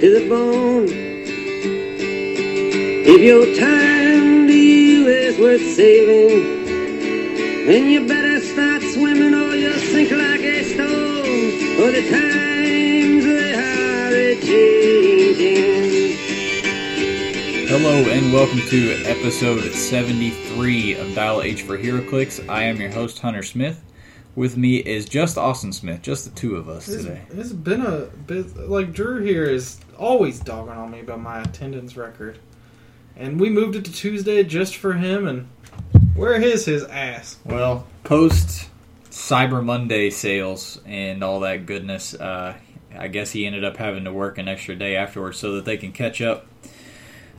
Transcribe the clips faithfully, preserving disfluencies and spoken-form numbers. to the bone. If your time to you is worth saving, then you better start swimming or you'll sink like a stone. For the times they are a-changing. Hello and welcome to episode seventy-three of Dial H for HeroClix. I am your host, Hunter Smith. With me is just Austin Smith, just the two of us it's, today. It's been a bit, like Drew here is always dogging on me about my attendance record. And we moved it to Tuesday just for him, and where is his ass? Well, post Cyber Monday sales and all that goodness, uh, I guess he ended up having to work an extra day afterwards so that they can catch up.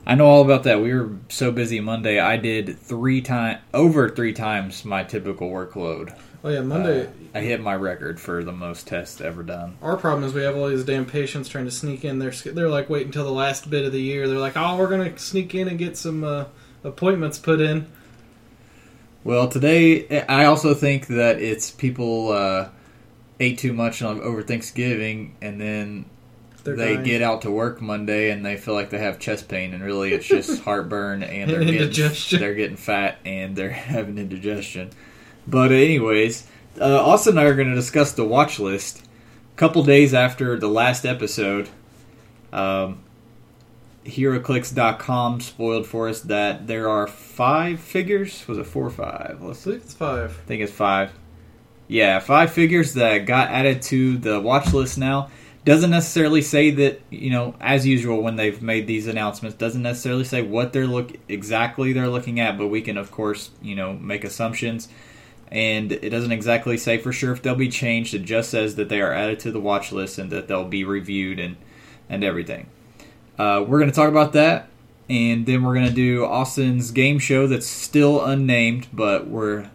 I know all about that. We were so busy Monday, I did three time, over three times my typical workload. Oh yeah, Monday. Uh, I hit my record for the most tests ever done. Our problem is we have all these damn patients trying to sneak in. They're they're like waiting until the last bit of the year. They're like, oh, we're gonna sneak in and get some uh, appointments put in. Well, today I also think that it's people uh, ate too much over Thanksgiving and then they're they dying. Get out to work Monday and they feel like they have chest pain, and really it's just heartburn and they're indigestion. Getting, they're getting fat and they're having indigestion. But anyways, uh, Austin and I are going to discuss the watch list a couple days after the last episode. Um, HeroClix dot com spoiled for us that there are five figures. Was it four or five? Let's I think it's five. I think it's five. Yeah, five figures that got added to the watch list now. Doesn't necessarily say that, you know, as usual when they've made these announcements, doesn't necessarily say what they're look exactly they're looking at, but we can, of course, you know, make assumptions. And it doesn't exactly say for sure if they'll be changed. It just says that they are added to the watch list and that they'll be reviewed and, and everything. Uh, we're going to talk about that. And then we're going to do Austin's game show that's still unnamed. But we're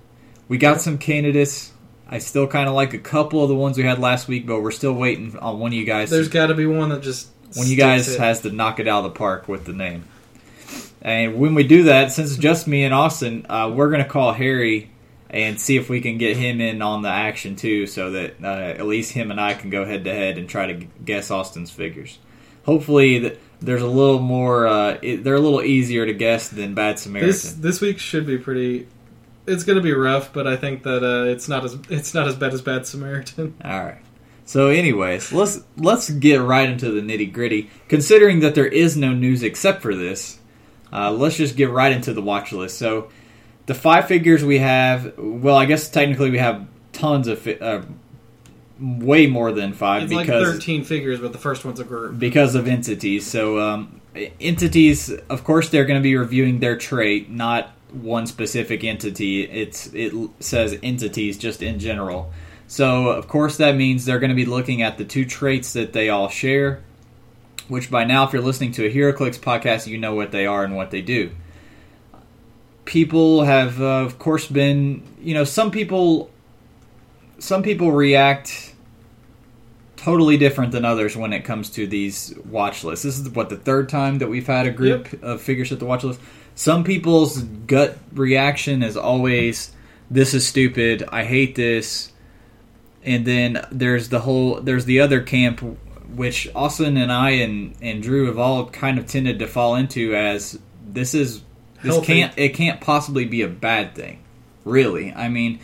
we got some candidates. I still kind of like a couple of the ones we had last week. But we're still waiting on one of you guys. There's got to be one that just One of you guys it. has to knock it out of the park with the name. And when we do that, since it's just me and Austin, uh, we're going to call Harry and see if we can get him in on the action, too, so that uh, at least him and I can go head-to-head and try to g- guess Austin's figures. Hopefully, th- there's a little more... Uh, it, they're a little easier to guess than Bad Samaritan. This, this week should be pretty... It's going to be rough, but I think that uh, it's not as it's not as bad as Bad Samaritan. All right. So, anyways, let's let's get right into the nitty-gritty. Considering that there is no news except for this, uh, let's just get right into the watch list. So... The five figures we have, well, I guess technically we have tons of, fi- uh, way more than five. It's because, like thirteen figures, but the first one's a group. Because of entities. So, um, entities, of course, they're going to be reviewing their trait, not one specific entity. It's It says entities just in general. So, of course, that means they're going to be looking at the two traits that they all share, which by now, if you're listening to a HeroClix podcast, you know what they are and what they do. People have, uh, of course, been, you know, some people, some people react totally different than others when it comes to these watch lists. This is, what, the third time that we've had a group yep. of figures at the watch list? Some people's gut reaction is always, this is stupid, I hate this. And then there's the whole, there's the other camp, which Austin and I and, and Drew have all kind of tended to fall into as, this is... This can't, it can't possibly be a bad thing, really. I mean,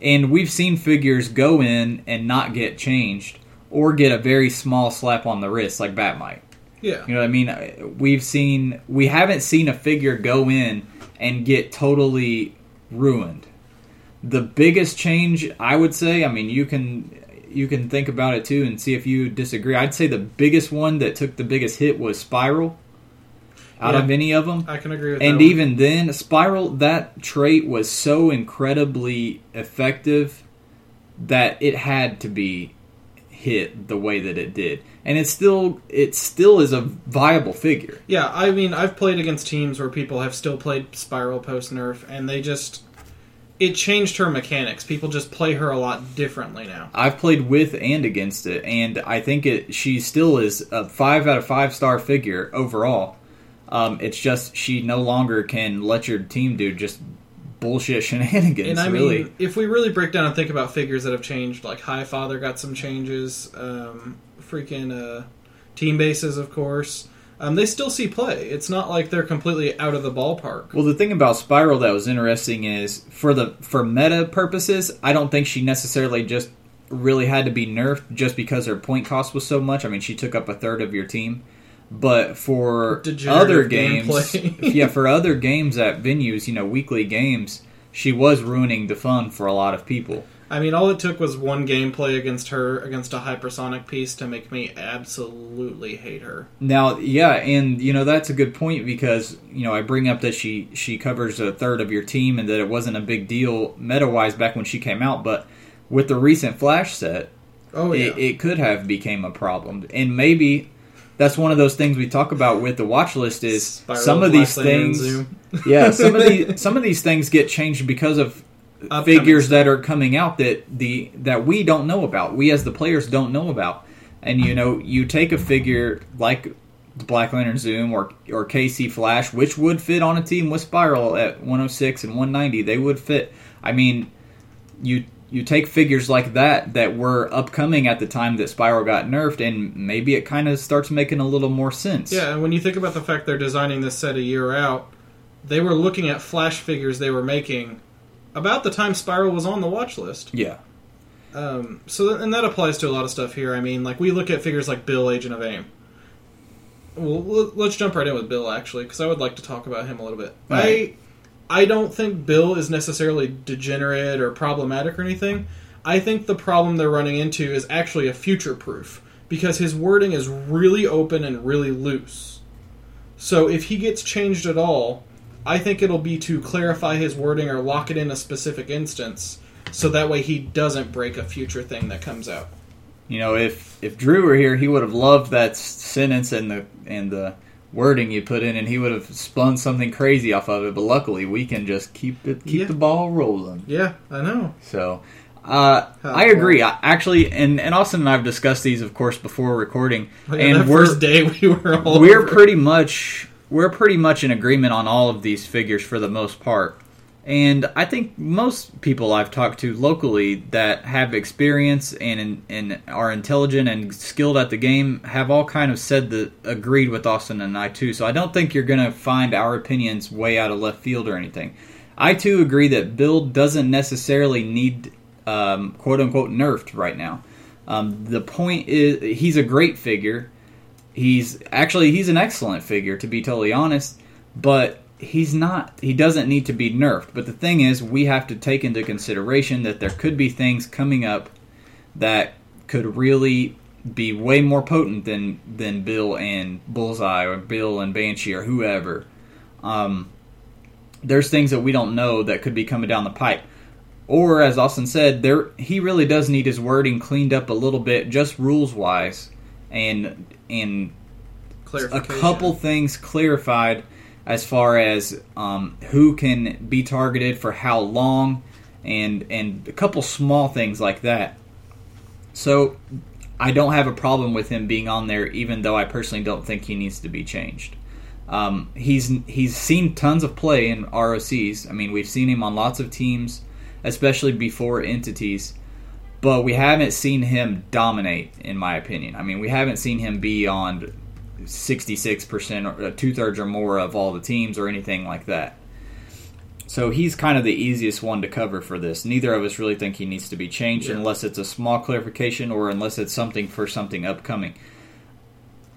and we've seen figures go in and not get changed or get a very small slap on the wrist like Batmite. Yeah. You know what I mean? We've seen, we haven't seen a figure go in and get totally ruined. The biggest change, I would say, I mean, you can you can think about it too and see if you disagree. I'd say the biggest one that took the biggest hit was Spiral. Out yeah, of any of them. I can agree with and that. And even one. Then, Spiral, that trait was so incredibly effective that it had to be hit the way that it did. And it still it still is a viable figure. Yeah, I mean, I've played against teams where people have still played Spiral post-nerf, and they just... It changed her mechanics. People just play her a lot differently now. I've played with and against it, and I think it she still is a five out of five star figure overall. Um, it's just she no longer can let your team do just bullshit shenanigans, and I really. mean, if we really break down and think about figures that have changed, like Highfather got some changes, um, freaking uh, team bases, of course. Um, they still see play. It's not like they're completely out of the ballpark. Well, the thing about Spiral that was interesting is, for the for meta purposes, I don't think she necessarily just really had to be nerfed just because her point cost was so much. I mean, she took up a third of your team. But for other games, yeah, for other games at venues, you know, weekly games, she was ruining the fun for a lot of people. I mean, all it took was one gameplay against her, against a hypersonic piece, to make me absolutely hate her. Now, yeah, and, you know, that's a good point because, you know, I bring up that she, she covers a third of your team and that it wasn't a big deal meta-wise back when she came out, but with the recent Flash set, oh, yeah. it, it could have became a problem. And maybe that's one of those things we talk about with the watch list is Spiral, some of these things... yeah, some of, the, some of these things get changed because of... Upcoming figures that are coming out that the that we don't know about. We as the players don't know about. And, you know, you take a figure like Black Lantern Zoom or or K C Flash, which would fit on a team with Spiral at one oh six and one ninety. They would fit. I mean, you you take figures like that that were upcoming at the time that Spiral got nerfed, and maybe it kind of starts making a little more sense. Yeah, and when you think about the fact they're designing this set a year out, they were looking at Flash figures they were making about the time Spiral was on the watch list. Yeah. Um, so, th- and that applies to a lot of stuff here. I mean, like, we look at figures like Bill, Agent of AIM. Well, l- let's jump right in with Bill, actually, because I would like to talk about him a little bit. Right. I, I don't think Bill is necessarily degenerate or problematic or anything. I think the problem they're running into is actually a future-proof, because his wording is really open and really loose. So if he gets changed at all, I think it'll be to clarify his wording or lock it in a specific instance, so that way he doesn't break a future thing that comes out. You know, if if Drew were here, he would have loved that sentence and the and the wording you put in, and he would have spun something crazy off of it. But luckily, we can just keep it keep yeah. the ball rolling. Yeah, I know. So, uh, I agree. I, actually, and, and Austin and I have discussed these, of course, before recording. Oh, yeah, and that first day we were all we're over. pretty much. We're pretty much in agreement on all of these figures for the most part. And I think most people I've talked to locally that have experience and and are intelligent and skilled at the game have all kind of said that agreed with Austin and I too. So I don't think you're going to find our opinions way out of left field or anything. I too agree that Bill doesn't necessarily need um, quote-unquote nerfed right now. Um, the point is he's a great figure. He's actually he's an excellent figure, to be totally honest, but he's not he doesn't need to be nerfed. But the thing is, we have to take into consideration that there could be things coming up that could really be way more potent than than Bill and Bullseye or Bill and Banshee or whoever. Um, there's things that we don't know that could be coming down the pipe. Or as Austin said, there he really does need his wording cleaned up a little bit, just rules wise. And and a couple things clarified as far as um, who can be targeted for how long, and and a couple small things like that. So I don't have a problem with him being on there, even though I personally don't think he needs to be changed. Um, he's he's seen tons of play in R O Cs. I mean, we've seen him on lots of teams, especially before entities. But we haven't seen him dominate, in my opinion. I mean, we haven't seen him be on sixty-six percent or two-thirds or more of all the teams or anything like that. So he's kind of the easiest one to cover for this. Neither of us really think he needs to be changed yeah. unless it's a small clarification or unless it's something for something upcoming.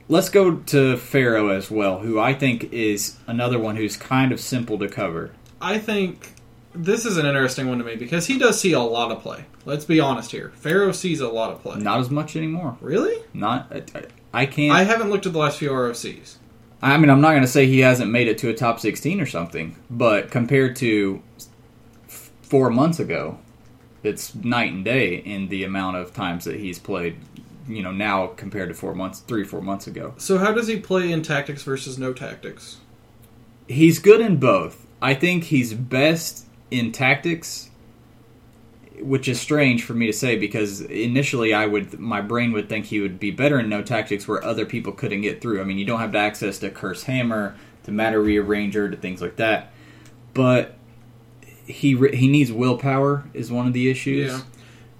Let's go to Pharaoh as well, who I think is another one who's kind of simple to cover. I think this is an interesting one to me because he does see a lot of play. Let's be honest here. Pharaoh sees a lot of play. Not as much anymore. Really? Not. I, I can't. I haven't looked at the last few R O Cs. I mean, I'm not going to say he hasn't made it to a top sixteen or something, but compared to four months ago, it's night and day in the amount of times that he's played, you know, now compared to four months, three, four months ago. So how does he play in tactics versus no tactics? He's good in both. I think he's best in tactics, which is strange for me to say because initially I would, my brain would think he would be better in no tactics where other people couldn't get through. I mean, you don't have access to Curse Hammer, to Matter Rearranger, to things like that. But he he needs willpower is one of the issues. Yeah.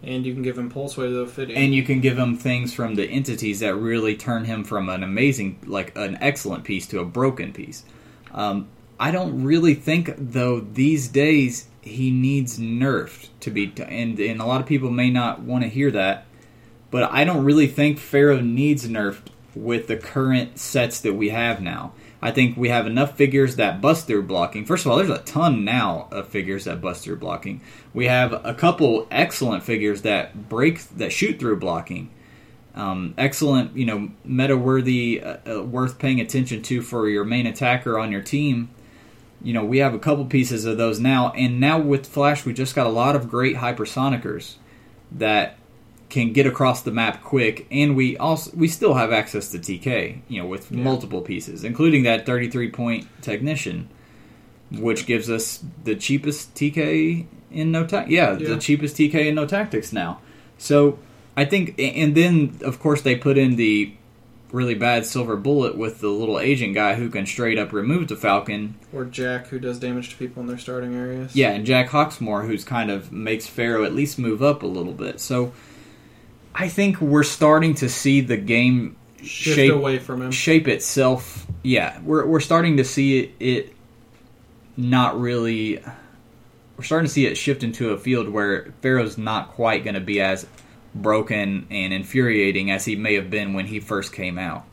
And you can give him pulse wave though fitting. And you can give him things from the entities that really turn him from an amazing, like an excellent piece to a broken piece. Um, I don't really think, though, these days he needs nerfed to be... T- and, and a lot of people may not want to hear that, but I don't really think Pharaoh needs nerfed with the current sets that we have now. I think we have enough figures that bust through blocking. First of all, there's a ton now of figures that bust through blocking. We have a couple excellent figures that break, that shoot through blocking. Um, excellent, you know, meta-worthy, uh, uh, worth paying attention to for your main attacker on your team. You know, we have a couple pieces of those now, and now with Flash, we just got a lot of great hypersonicers that can get across the map quick, and we also we still have access to T K, you know, with yeah. multiple pieces, including that thirty-three point technician, which gives us the cheapest T K in no ta- yeah, yeah, the cheapest T K in no tactics now. So I think, and then of course they put in the really bad silver bullet with the little agent guy who can straight up remove the Falcon. Or Jack, who does damage to people in their starting areas. Yeah, and Jack Hawksmoor, who's kind of makes Pharaoh at least move up a little bit. So I think we're starting to see the game shift shape, away from him. shape itself. Yeah, we're we're starting to see it, it not really... We're starting to see it shift into a field where Pharaoh's not quite going to be as broken and infuriating as he may have been when he first came out.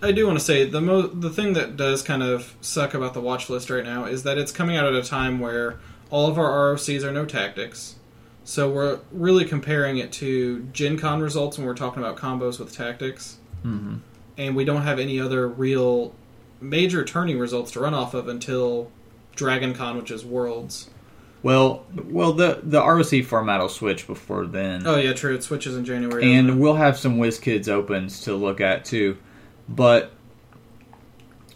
I do want to say the mo- the thing that does kind of suck about the watch list right now is that it's coming out at a time where all of our R O Cs are no tactics, so we're really comparing it to Gen Con results when we're talking about combos with tactics, mm-hmm. and we don't have any other real major turning results to run off of until Dragon Con, which is Worlds. Well, well, the the R O C format will switch before then. Oh, yeah, true. It switches in January. And we'll have some WizKids Opens to look at, too. But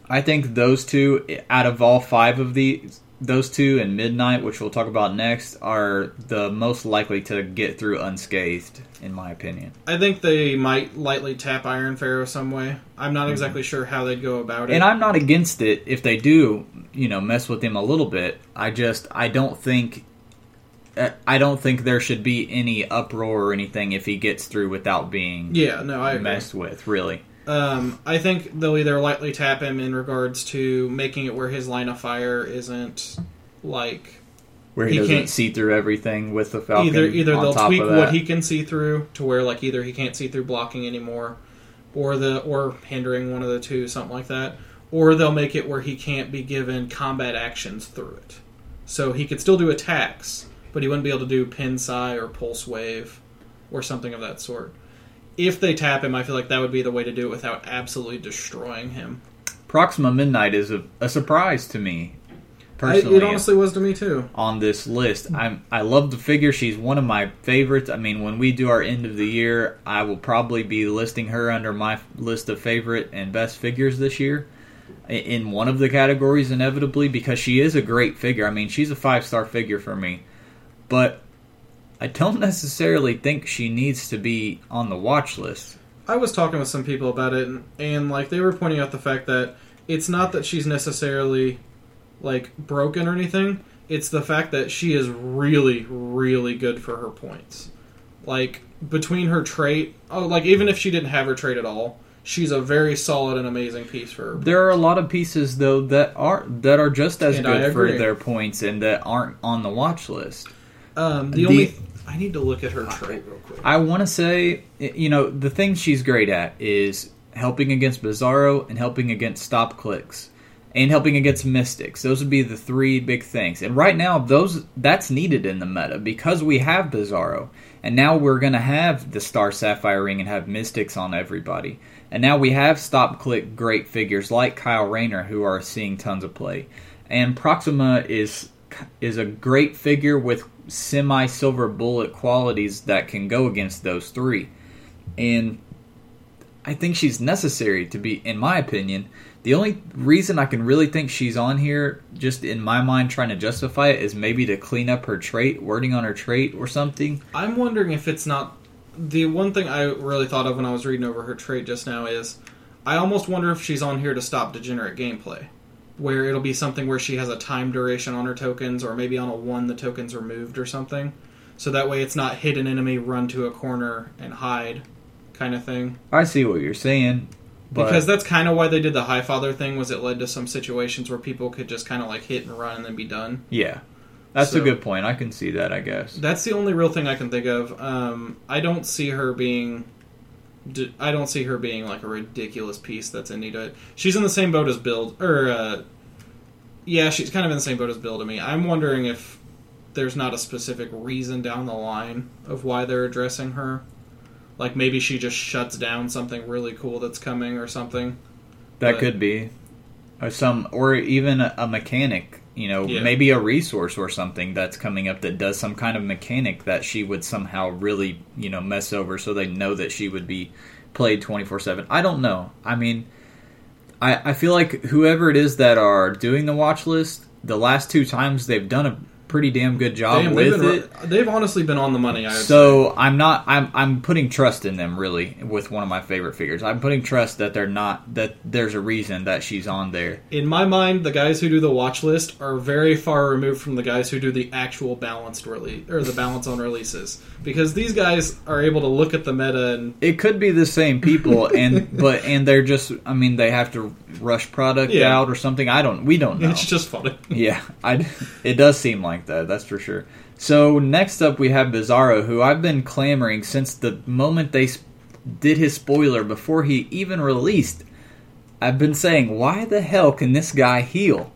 I think those two, out of all five of these, those two and Midnight, which we'll talk about next, are the most likely to get through unscathed, in my opinion. I think they might lightly tap Iron Pharaoh some way. I'm not mm-hmm. exactly sure how they'd go about it. And I'm not against it if they do, you know, mess with him a little bit. I just, I don't think, I don't think there should be any uproar or anything if he gets through without being yeah, no, I messed agree. with, really. Um, I think they'll either lightly tap him in regards to making it where his line of fire isn't, like... Where he, he doesn't can't, see through everything with the Falcon. Either, either on they'll top tweak what he can see through to where, like, either he can't see through blocking anymore, or the or hindering, one of the two, something like that. Or they'll make it where he can't be given combat actions through it. So he could still do attacks, but he wouldn't be able to do pin psi or pulse wave or something of that sort. If they tap him, I feel like that would be the way to do it without absolutely destroying him. Proxima Midnight is a, a surprise to me, personally. I, it honestly was to me, too. On this list. I'm, I love the figure. She's one of my favorites. I mean, when we do our end of the year, I will probably be listing her under my list of favorite and best figures this year in one of the categories, inevitably, because she is a great figure. I mean, she's a five-star figure for me. But I don't necessarily think she needs to be on the watch list. I was talking with some people about it, and, and like they were pointing out the fact that it's not that she's necessarily like broken or anything. It's the fact that she is really, really good for her points. Like between her trait, oh, like even if she didn't have her trait at all, she's a very solid and amazing piece for her. There are a lot of pieces though that are that are just as good for their points and that aren't on the watch list. Um, the, the only. Th- I need to look at her trait real quick. I want to say, you know, the thing she's great at is helping against Bizarro and helping against Stop Clicks and helping against Mystics. Those would be the three big things. And right now, those that's needed in the meta because we have Bizarro. And now we're going to have the Star Sapphire Ring and have Mystics on everybody. And now we have Stop Click great figures like Kyle Rayner who are seeing tons of play. And Proxima is is a great figure with semi-silver bullet qualities that can go against those three. And I think she's necessary to be, in my opinion. The only reason I can really think she's on here, just in my mind trying to justify it, is maybe to clean up her trait, wording on her trait or something. I'm wondering if it's not... The one thing I really thought of when I was reading over her trait just now is, I almost wonder if she's on here to stop degenerate gameplay, where it'll be something where she has a time duration on her tokens, or maybe on a one the token's removed or something. So that way it's not hit an enemy, run to a corner, and hide kind of thing. I see what you're saying. But... Because that's kind of why they did the Highfather thing, was it led to some situations where people could just kind of like hit and run and then be done. Yeah. That's so, a good point. I can see that, I guess. That's the only real thing I can think of. Um, I don't see her being... I don't see her being like a ridiculous piece that's in need of it. She's in the same boat as Bill. Or, uh... Yeah, she's kind of in the same boat as Bill to me. I'm wondering if there's not a specific reason down the line of why they're addressing her. Like, maybe she just shuts down something really cool that's coming or something. That but, could be. Or some, or even a, a mechanic, you know, yeah. maybe a resource or something that's coming up that does some kind of mechanic that she would somehow really, you know, mess over so they know that she would be played twenty-four seven. I don't know. I mean, I, I feel like whoever it is that are doing the watch list, the last two times they've done a pretty damn good job damn, with they've been, it. They've honestly been on the money. I would so say. I'm not. I'm I'm putting trust in them really with one of my favorite figures. I'm putting trust that they're not that there's a reason that she's on there. In my mind, the guys who do the watch list are very far removed from the guys who do the actual balanced release or the balance on releases, because these guys are able to look at the meta and it could be the same people and but and they're just. I mean, they have to rush product yeah. out or something. I don't. We don't know. It's just funny. Yeah, I. It does seem like. That, that's for sure. So next up we have Bizarro, who I've been clamoring since the moment they sp- did his spoiler before he even released. I've been saying, why the hell can this guy heal?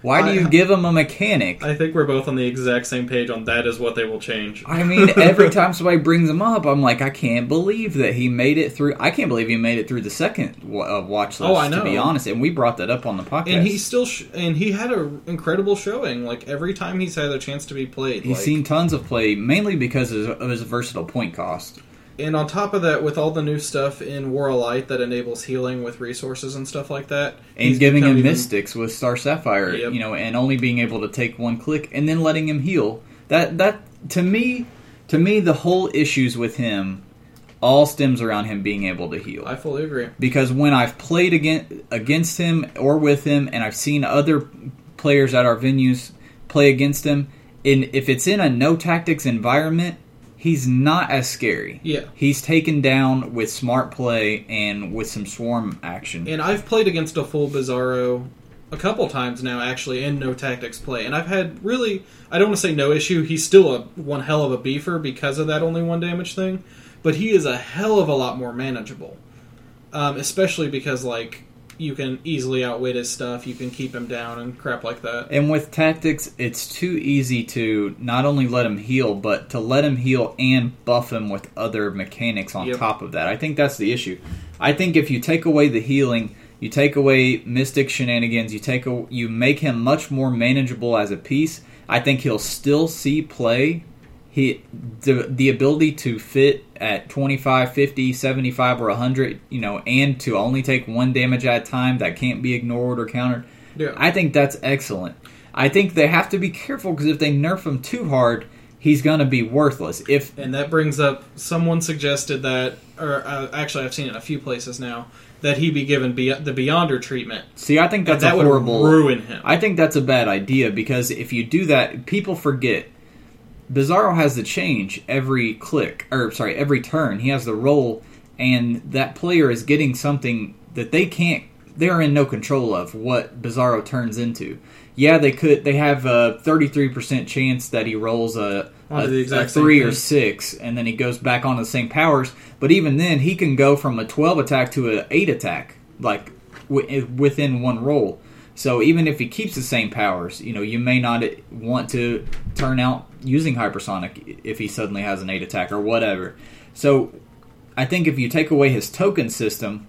Why do I, you give him a mechanic? I think we're both on the exact same page on that is what they will change. I mean, every time somebody brings him up, I'm like, I can't believe that he made it through. I can't believe he made it through the second w- watch list, oh, I know. To be honest. And we brought that up on the podcast. And he still, sh- and he had an incredible showing. Like, every time he's had a chance to be played. He's like, seen tons of play, mainly because of his versatile point cost. And on top of that, with all the new stuff in War of Light that enables healing with resources and stuff like that. And giving him Mystics with Star Sapphire, yep. you know, and only being able to take one click and then letting him heal. That, that to me, to me, the whole issues with him all stems around him being able to heal. I fully agree. Because when I've played against, against him or with him, and I've seen other players at our venues play against him, and if it's in a no-tactics environment... He's not as scary. Yeah. He's taken down with smart play and with some swarm action. And I've played against a full Bizarro a couple times now, actually, in no tactics play. And I've had really, I don't want to say no issue. He's still a one hell of a beefer because of that only one damage thing. But he is a hell of a lot more manageable. Um, especially because, like, you can easily outwit his stuff. You can keep him down and crap like that. And with tactics, it's too easy to not only let him heal, but to let him heal and buff him with other mechanics on yep. top of that. I think that's the issue. I think if you take away the healing, you take away Mystic shenanigans, you take a, you make him much more manageable as a piece. I think he'll still see play. He the, the ability to fit at twenty-five, fifty, seventy-five, or one hundred, you know, and to only take one damage at a time that can't be ignored or countered, yeah. I think that's excellent. I think they have to be careful because if they nerf him too hard, he's going to be worthless. If And that brings up, someone suggested that, or uh, actually I've seen it in a few places now, that he be given be- the Beyonder treatment. See, I think that's and that a horrible... would ruin him. I think that's a bad idea because if you do that, people forget. Bizarro has to change every click, or sorry, every turn. He has the roll, and that player is getting something that they can't, they're in no control of what Bizarro turns into. Yeah, they could, they have a thirty-three percent chance that he rolls a, a, a three or six, and then he goes back on the same powers, but even then, he can go from a twelve attack to an eight attack, like, w- within one roll. So even if he keeps the same powers, you know, you may not want to turn out using hypersonic if he suddenly has an eight attack or whatever. So I think if you take away his token system,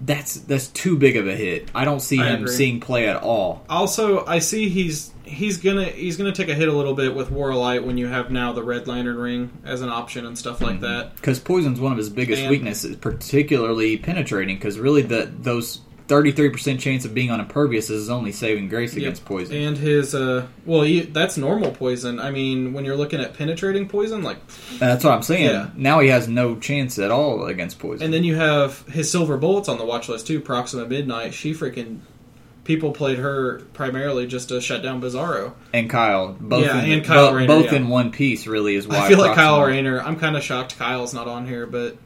that's that's too big of a hit. I don't see I him agree. seeing play at all. Also, I see he's he's gonna he's gonna take a hit a little bit with War of Light when you have now the Red Lantern Ring as an option and stuff like mm-hmm. that. Because poison's one of his biggest and, weaknesses, particularly penetrating. Because really, the those. thirty-three percent chance of being on impervious is only saving grace yep. against poison. And his, uh, well, he, that's normal poison. I mean, when you're looking at penetrating poison, like... That's what I'm saying. Yeah. Now he has no chance at all against poison. And then you have his silver bullets on the watch list, too. Proxima Midnight, she freaking people played her primarily just to shut down Bizarro. And Kyle. Both yeah, in, and Kyle bo- Rayner. Both yeah. in one piece, really, is why. I feel like Kyle on. Rayner, I'm kind of shocked Kyle's not on here, but...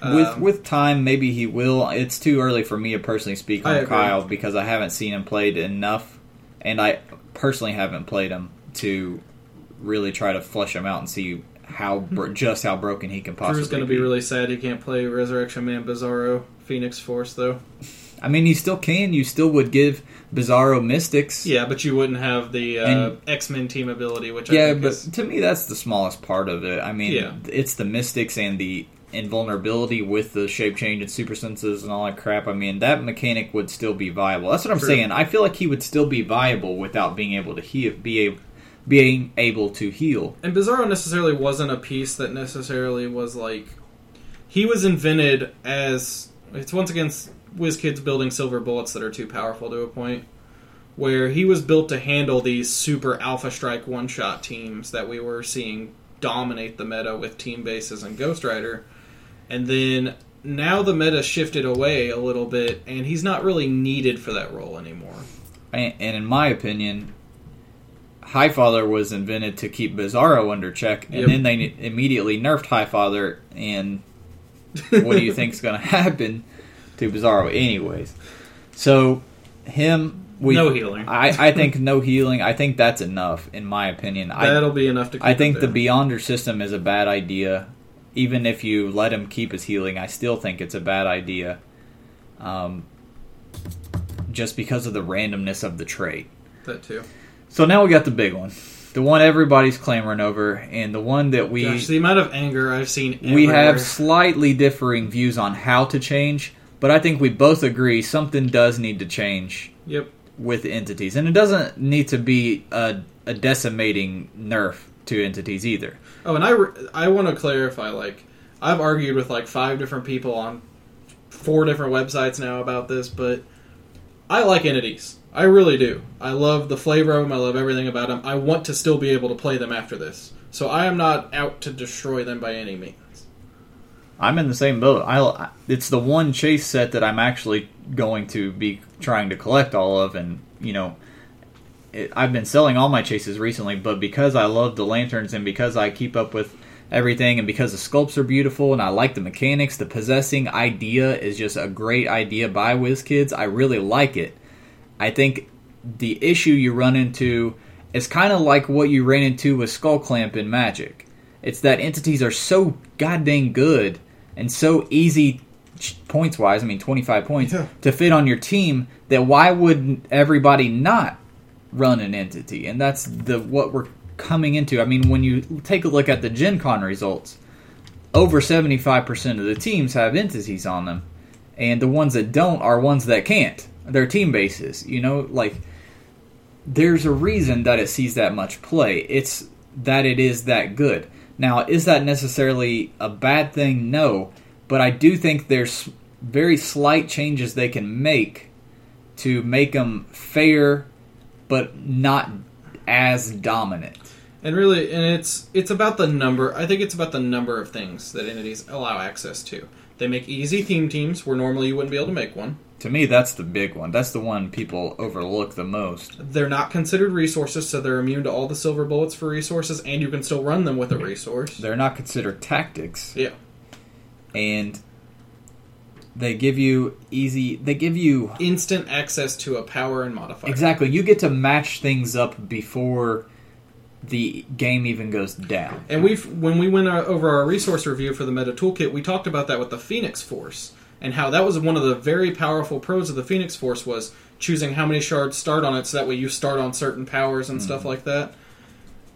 Um, with with time, maybe he will. It's too early for me to personally speak on Kyle, because I haven't seen him played enough, and I personally haven't played him to really try to flush him out and see how bro- just how broken he can possibly be. Drew's going to be really sad he can't play Resurrection Man Bizarro Phoenix Force, though. I mean, you still can. You still would give Bizarro Mystics. Yeah, but you wouldn't have the uh, and, X-Men team ability, which yeah, I think but is... to me, that's the smallest part of it. I mean, yeah. it's the Mystics and the invulnerability with the shape change and super senses and all that crap. I mean, that mechanic would still be viable. That's what I'm True. saying. I feel like he would still be viable without being able to heal, be able, being able to heal. And Bizarro necessarily wasn't a piece that necessarily was like... He was invented as... It's once again... WizKids building silver bullets that are too powerful to a point where he was built to handle these super alpha strike one-shot teams that we were seeing dominate the meta with team bases and Ghost Rider. And then now the meta shifted away a little bit, and he's not really needed for that role anymore. And, and in my opinion, Highfather was invented to keep Bizarro under check, and yep. then they immediately nerfed Highfather, and what do you think's going to happen? To Bizarro anyways. So, him... We, no healing. I, I think no healing. I think that's enough, in my opinion. That'll I, be enough to keep I think the Beyonder system is a bad idea. Even if you let him keep his healing, I still think it's a bad idea. Um, just because of the randomness of the trait. That too. So now we got the big one. The one everybody's clamoring over, and the one that we... Gosh, the amount of anger I've seen everywhere. We have slightly differing views on how to change... But I think we both agree something does need to change yep. with entities. And it doesn't need to be a, a decimating nerf to entities either. Oh, and I, re- I want to clarify, like, I've argued with, like, five different people on four different websites now about this, but I like entities. I really do. I love the flavor of them. I love everything about them. I want to still be able to play them after this. So I am not out to destroy them by any means. I'm in the same boat. I it's the one chase set that I'm actually going to be trying to collect all of, and you know, it, I've been selling all my chases recently. But because I love the lanterns, and because I keep up with everything, and because the sculpts are beautiful, and I like the mechanics, the possessing idea is just a great idea by WizKids. I really like it. I think the issue you run into is kind of like what you ran into with Skullclamp in Magic. It's that entities are so goddamn good. And so easy, points-wise, I mean twenty-five points, yeah. to fit on your team, that why would everybody not run an entity? And that's the what we're coming into. I mean, when you take a look at the Gen Con results, over seventy-five percent of the teams have entities on them. And the ones that don't are ones that can't. They're team bases, you know? Like, there's a reason that it sees that much play. It's that it is that good. Now, is that necessarily a bad thing? No, but I do think there's very slight changes they can make to make them fair, but not as dominant. And really, and it's it's about the number. I think it's about the number of things that entities allow access to. They make easy theme teams where normally you wouldn't be able to make one. To me, that's the big one. That's the one people overlook the most. They're not considered resources, so they're immune to all the silver bullets for resources, and you can still run them with a resource. They're not considered tactics. Yeah. And they give you easy... They give you... instant access to a power and modifier. Exactly. You get to match things up before the game even goes down. And we've when we went over our resource review for the meta toolkit, we talked about that with the Phoenix Force. And how that was one of the very powerful pros of the Phoenix Force was choosing how many shards start on it, so that way you start on certain powers and mm. stuff like that.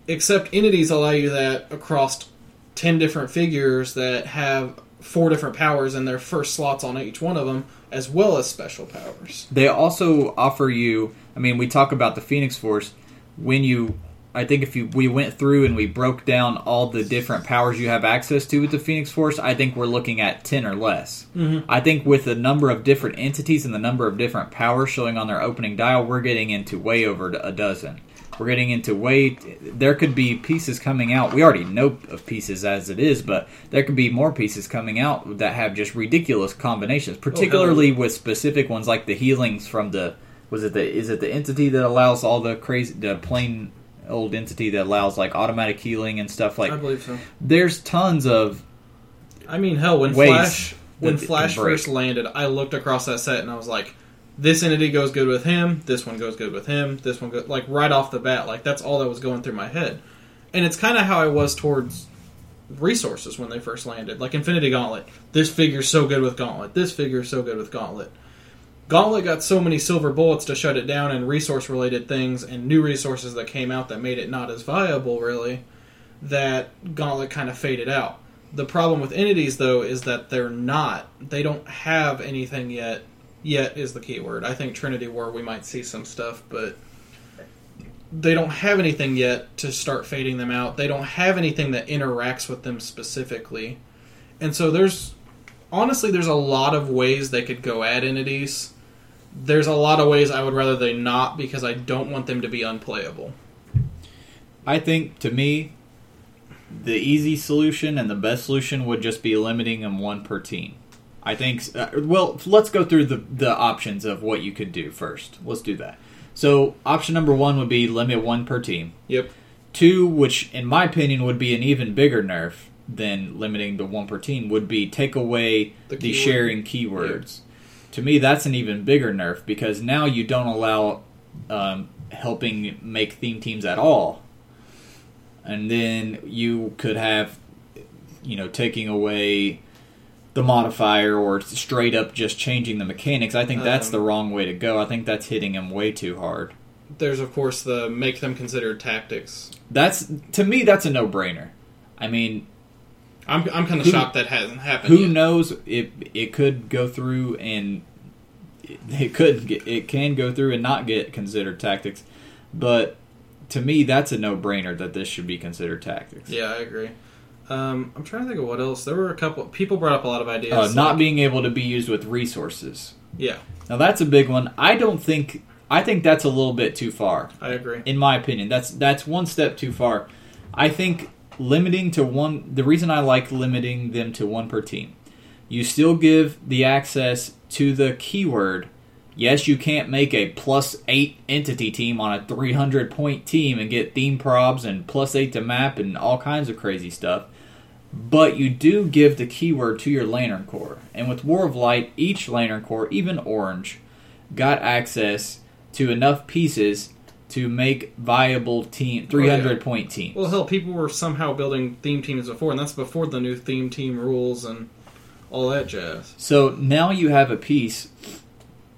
Except entities allow you that across ten different figures that have four different powers in their first slots on each one of them, as well as special powers. They also offer you, I mean, we talk about the Phoenix Force, when you... I think if you, we went through and we broke down all the different powers you have access to with the Phoenix Force, I think we're looking at ten or less. Mm-hmm. I think with the number of different entities and the number of different powers showing on their opening dial, we're getting into way over a dozen. We're getting into way... There could be pieces coming out. We already know of pieces as it is, but there could be more pieces coming out that have just ridiculous combinations, particularly oh, with specific ones like the healings from the was it the is it the entity that allows all the crazy the plain old entity that allows like automatic healing and stuff like? I believe so. There's tons of. I mean, hell, when Flash when Flash first landed, I looked across that set and I was like, this entity goes good with him. This one goes good with him. This one goes like right off the bat. Like that's all that was going through my head, and it's kind of how I was towards resources when they first landed. Like Infinity Gauntlet, this figure's so good with Gauntlet. This figure's so good with Gauntlet. Gauntlet got so many silver bullets to shut it down, and resource-related things and new resources that came out that made it not as viable, really, that Gauntlet kind of faded out. The problem with entities, though, is that they're not. They don't have anything yet. Yet is the key word. I think Trinity War, we might see some stuff, but they don't have anything yet to start fading them out. They don't have anything that interacts with them specifically. And so there's... Honestly, there's a lot of ways they could go at entities. There's a lot of ways I would rather they not, because I don't want them to be unplayable. I think, to me, the easy solution and the best solution would just be limiting them one per team. I think... Uh, well, let's go through the, the options of what you could do first. Let's do that. So, option number one would be limit one per team. Yep. Two, which, in my opinion, would be an even bigger nerf than limiting the one per team, would be take away the, the sharing keywords. Yeah. To me, that's an even bigger nerf, because now you don't allow um, helping make theme teams at all. And then you could have, you know, taking away the modifier or straight up just changing the mechanics. I think that's um, the wrong way to go. I think that's hitting them way too hard. There's, of course, the make them consider tactics. That's, to me, that's a no-brainer. I mean... I'm I'm kind of shocked that hasn't happened. Who yet. knows? It it could go through and it, it could get, it can go through and not get considered tactics, but to me that's a no brainer that this should be considered tactics. Yeah, I agree. Um, I'm trying to think of what else. There were a couple people brought up a lot of ideas. Uh, not like, being able to be used with resources. Yeah. Now that's a big one. I don't think I think that's a little bit too far. I agree. In my opinion, that's that's one step too far. I think. Limiting to one... The reason I like limiting them to one per team. You still give the access to the keyword. Yes, you can't make a plus eight entity team on a three hundred point team and get theme probs and plus eight to map and all kinds of crazy stuff. But you do give the keyword to your Lantern Corps. And with War of Light, each Lantern Corps, even Orange, got access to enough pieces... to make viable team three hundred point oh, yeah. teams. Well, hell, people were somehow building theme teams before, and that's before the new theme team rules and all that jazz. So now you have a piece.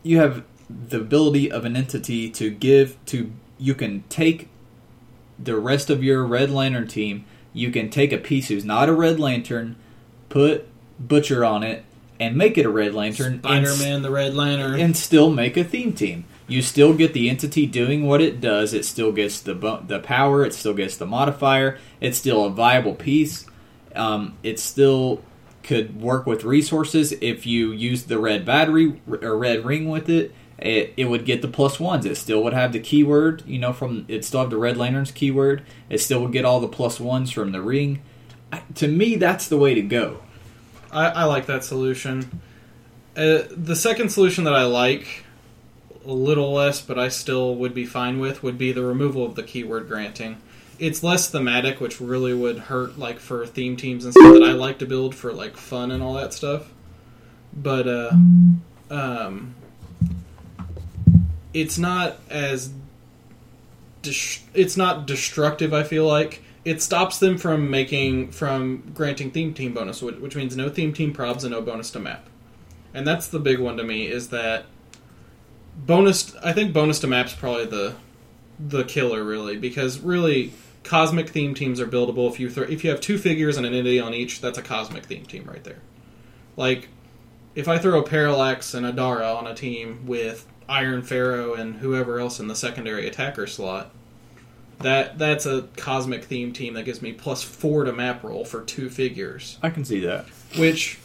You have the ability of an entity to give to... You can take the rest of your Red Lantern team. You can take a piece who's not a Red Lantern, put Butcher on it, and make it a Red Lantern. Spider-Man, and, the Red Lantern. And still make a theme team. You still get the entity doing what it does. It still gets the the power. It still gets the modifier. It's still a viable piece. Um, it still could work with resources. If you use the red battery or red ring with it, it, it would get the plus ones. It still would have the keyword, you know, from it still have the Red Lantern's keyword. It still would get all the plus ones from the ring. I, to me, that's the way to go. I, I like that solution. Uh, the second solution that I like... a little less, but I still would be fine with, would be the removal of the keyword granting. It's less thematic, which really would hurt, like, for theme teams and stuff that I like to build for, like, fun and all that stuff. But, uh, um, it's not as, dis- it's not destructive, I feel like. It stops them from making, from granting theme team bonus, which means no theme team probs and no bonus to map. And that's the big one to me, is that Bonus, I think bonus to map's probably the the killer, really, because really cosmic theme teams are buildable. If you th- if you have two figures and an entity on each, that's a cosmic theme team right there. Like, if I throw a Parallax and a Dara on a team with Iron Pharaoh and whoever else in the secondary attacker slot, that that's a cosmic theme team that gives me plus four to map roll for two figures. I can see that. Which,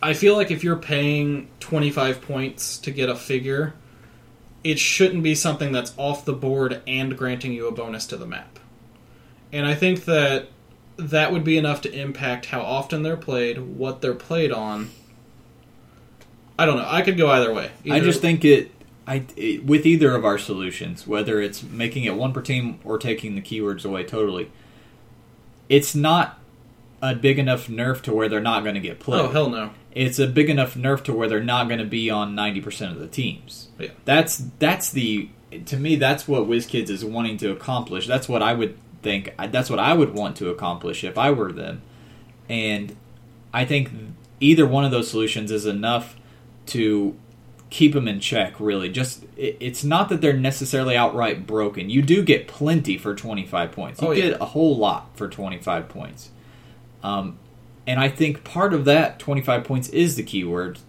I feel like if you're paying twenty-five points to get a figure... it shouldn't be something that's off the board and granting you a bonus to the map. And I think that that would be enough to impact how often they're played, what they're played on. I don't know. I could go either way. Either. I just think it... I, it, with either of our solutions, whether it's making it one per team or taking the keywords away totally, it's not a big enough nerf to where they're not going to get played. Oh, hell no. It's a big enough nerf to where they're not going to be on ninety percent of the teams. Yeah. That's that's the... To me, that's what WizKids is wanting to accomplish. That's what I would think... That's what I would want to accomplish if I were them. And I think either one of those solutions is enough to keep them in check, really. Just it, it's not that they're necessarily outright broken. You do get plenty for twenty-five points. You oh, yeah. get a whole lot for twenty-five points. Um, and I think part of that twenty-five points is the keyword.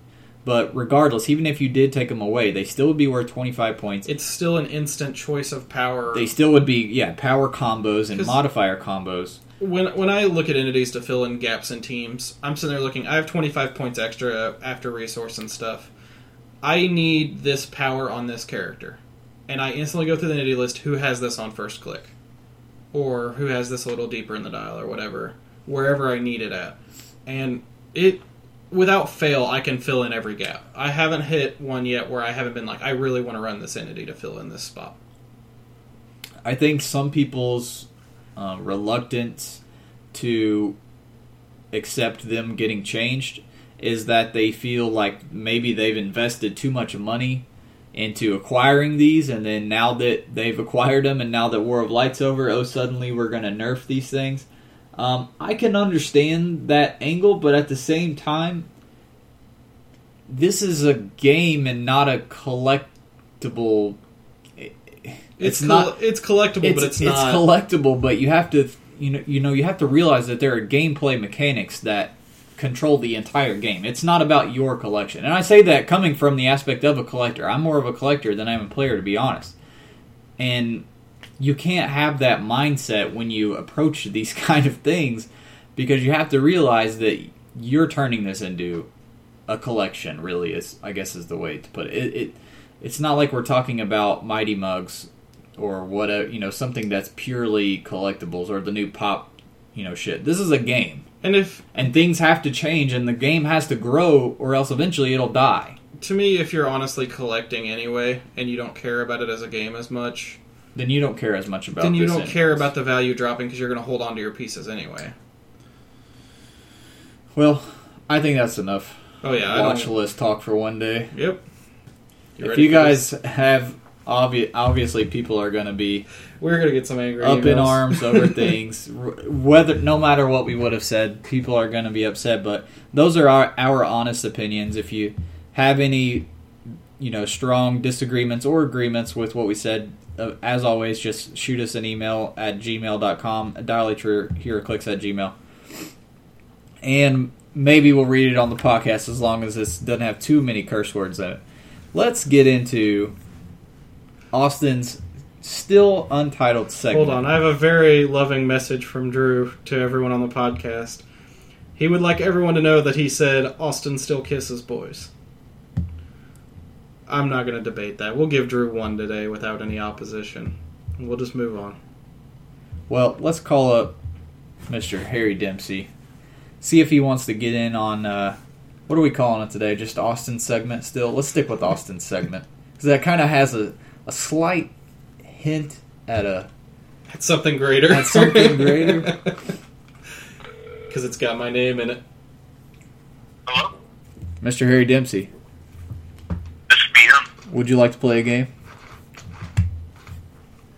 But regardless, even if you did take them away, they still would be worth twenty-five points. It's still an instant choice of power. They still would be, yeah, power combos and modifier combos. When when I look at entities to fill in gaps in teams, I'm sitting there looking, I have twenty-five points extra after resource and stuff. I need this power on this character. And I instantly go through the entity list, who has this on first click? Or who has this a little deeper in the dial or whatever. Wherever I need it at. And it, without fail, I can fill in every gap. I haven't hit one yet where I haven't been like, I really want to run this entity to fill in this spot. I think some people's uh, reluctance to accept them getting changed is that they feel like maybe they've invested too much money into acquiring these, and then now that they've acquired them, and now that War of Light's over, oh, suddenly we're going to nerf these things. Um, I can understand that angle, but at the same time, this is a game and not a collectible. It's, it's not. Col- it's collectible, it's, but it's, it's not. It's collectible, but you have to, you know, you know, you have to realize that there are gameplay mechanics that control the entire game. It's not about your collection, and I say that coming from the aspect of a collector. I'm more of a collector than I'm a player, to be honest, and. You can't have that mindset when you approach these kind of things, because you have to realize that you're turning this into a collection, really, is I guess is the way to put it. It, it it's not like we're talking about Mighty Mugs or whatever, you know, something that's purely collectibles or the new pop, you know, shit. This is a game. And if and things have to change and the game has to grow, or else eventually it'll die. To me, if you're honestly collecting anyway and you don't care about it as a game as much, then you don't care as much about this. Then you don't anyways. care about the value dropping because you're going to hold on to your pieces anyway. Well, I think that's enough. Oh, yeah. Watch list talk for one day. Yep. If you guys have... Obvi- obviously, people are going to be... We're going to get some angry Up emails. in arms over things. Whether, no matter what we would have said, people are going to be upset. But those are our, our honest opinions. If you have any, you know, strong disagreements or agreements with what we said... Uh, as always, just shoot us an email at gmail dot com, dial at HeroClix at gmail. And maybe we'll read it on the podcast as long as this doesn't have too many curse words in it. Let's get into Austin's still untitled segment. Hold on, I have a very loving message from Drew to everyone on the podcast. He would like everyone to know that he said, Austin still kisses boys. I'm not going to debate that. We'll give Drew one today without any opposition. We'll just move on. Well, let's call up Mister Harry Dempsey. See if he wants to get in on, uh, what are we calling it today? Just Austin's segment still? Let's stick with Austin's segment. Because that kind of has a, a slight hint at a... At something greater. At something greater. Because it's got my name in it. Hello? Mister Harry Dempsey. Would you like to play a game?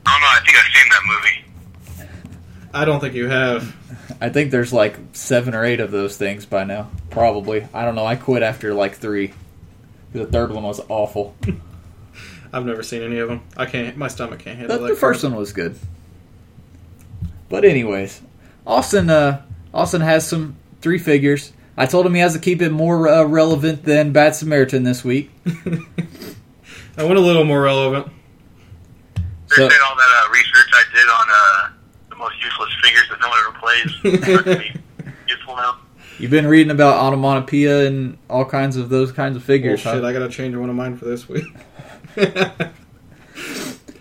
I don't know. I think I've seen that movie. I don't think you have. I think there's like seven or eight of those things by now. Probably. I don't know. I quit after like three. The third one was awful. I've never seen any of them. I can't. My stomach can't handle that. The first one was good. But anyways, Austin. Uh, Austin has some three figures. I told him he has to keep it more uh, relevant than Bad Samaritan this week. I went a little more relevant. So, all that uh, research I did on uh, the most useless figures that no one ever plays. Useful now. You've been reading about onomatopoeia and all kinds of those kinds of figures. Well, shit, huh? I gotta change one of mine for this week.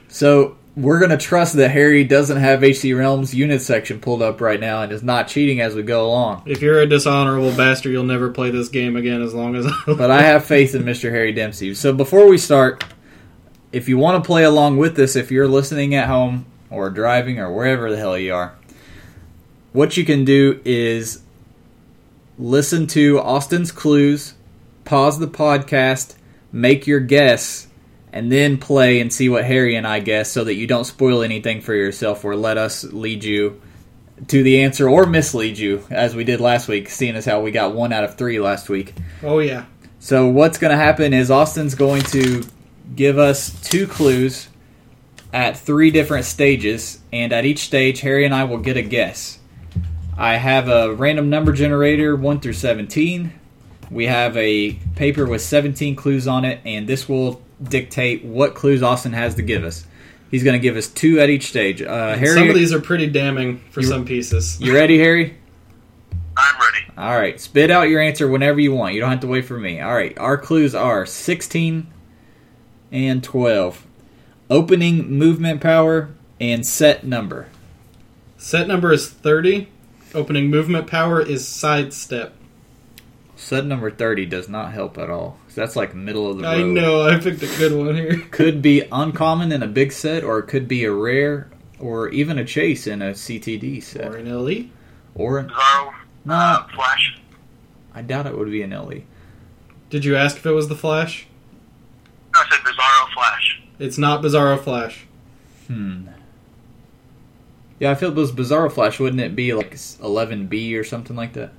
So we're gonna trust that Harry doesn't have H C Realms unit section pulled up right now and is not cheating as we go along. If you're a dishonorable bastard, you'll never play this game again as long as I. But I have faith in Mister Harry Dempsey. So before we start, if you want to play along with this, if you're listening at home or driving or wherever the hell you are, what you can do is listen to Austin's clues, pause the podcast, make your guess, and then play and see what Harry and I guess so that you don't spoil anything for yourself or let us lead you to the answer or mislead you, as we did last week, seeing as how we got one out of three last week. Oh, yeah. So what's going to happen is Austin's going to give us two clues at three different stages, and at each stage, Harry and I will get a guess. I have a random number generator, one through seventeen. We have a paper with seventeen clues on it, and this will dictate what clues Austin has to give us. He's going to give us two at each stage. Uh, Harry, some of these are pretty damning for some pieces. You ready, Harry? I'm ready. All right. Spit out your answer whenever you want. You don't have to wait for me. All right. Our clues are sixteen and twelve. Opening movement power and set number. Set number is thirty. Opening movement power is sidestep. Set number thirty does not help at all. That's like middle of the road. I know, I picked a good one here. Could be uncommon in a big set, or it could be a rare, or even a chase in a C T D set. Or an L E. Or an... Bizarro. No. Uh, Flash. I doubt it would be an L E. Did you ask if it was the Flash? No, I said Bizarro Flash. It's not Bizarro Flash. Hmm. Yeah, I feel it was Bizarro Flash. Wouldn't it be like eleven B or something like that?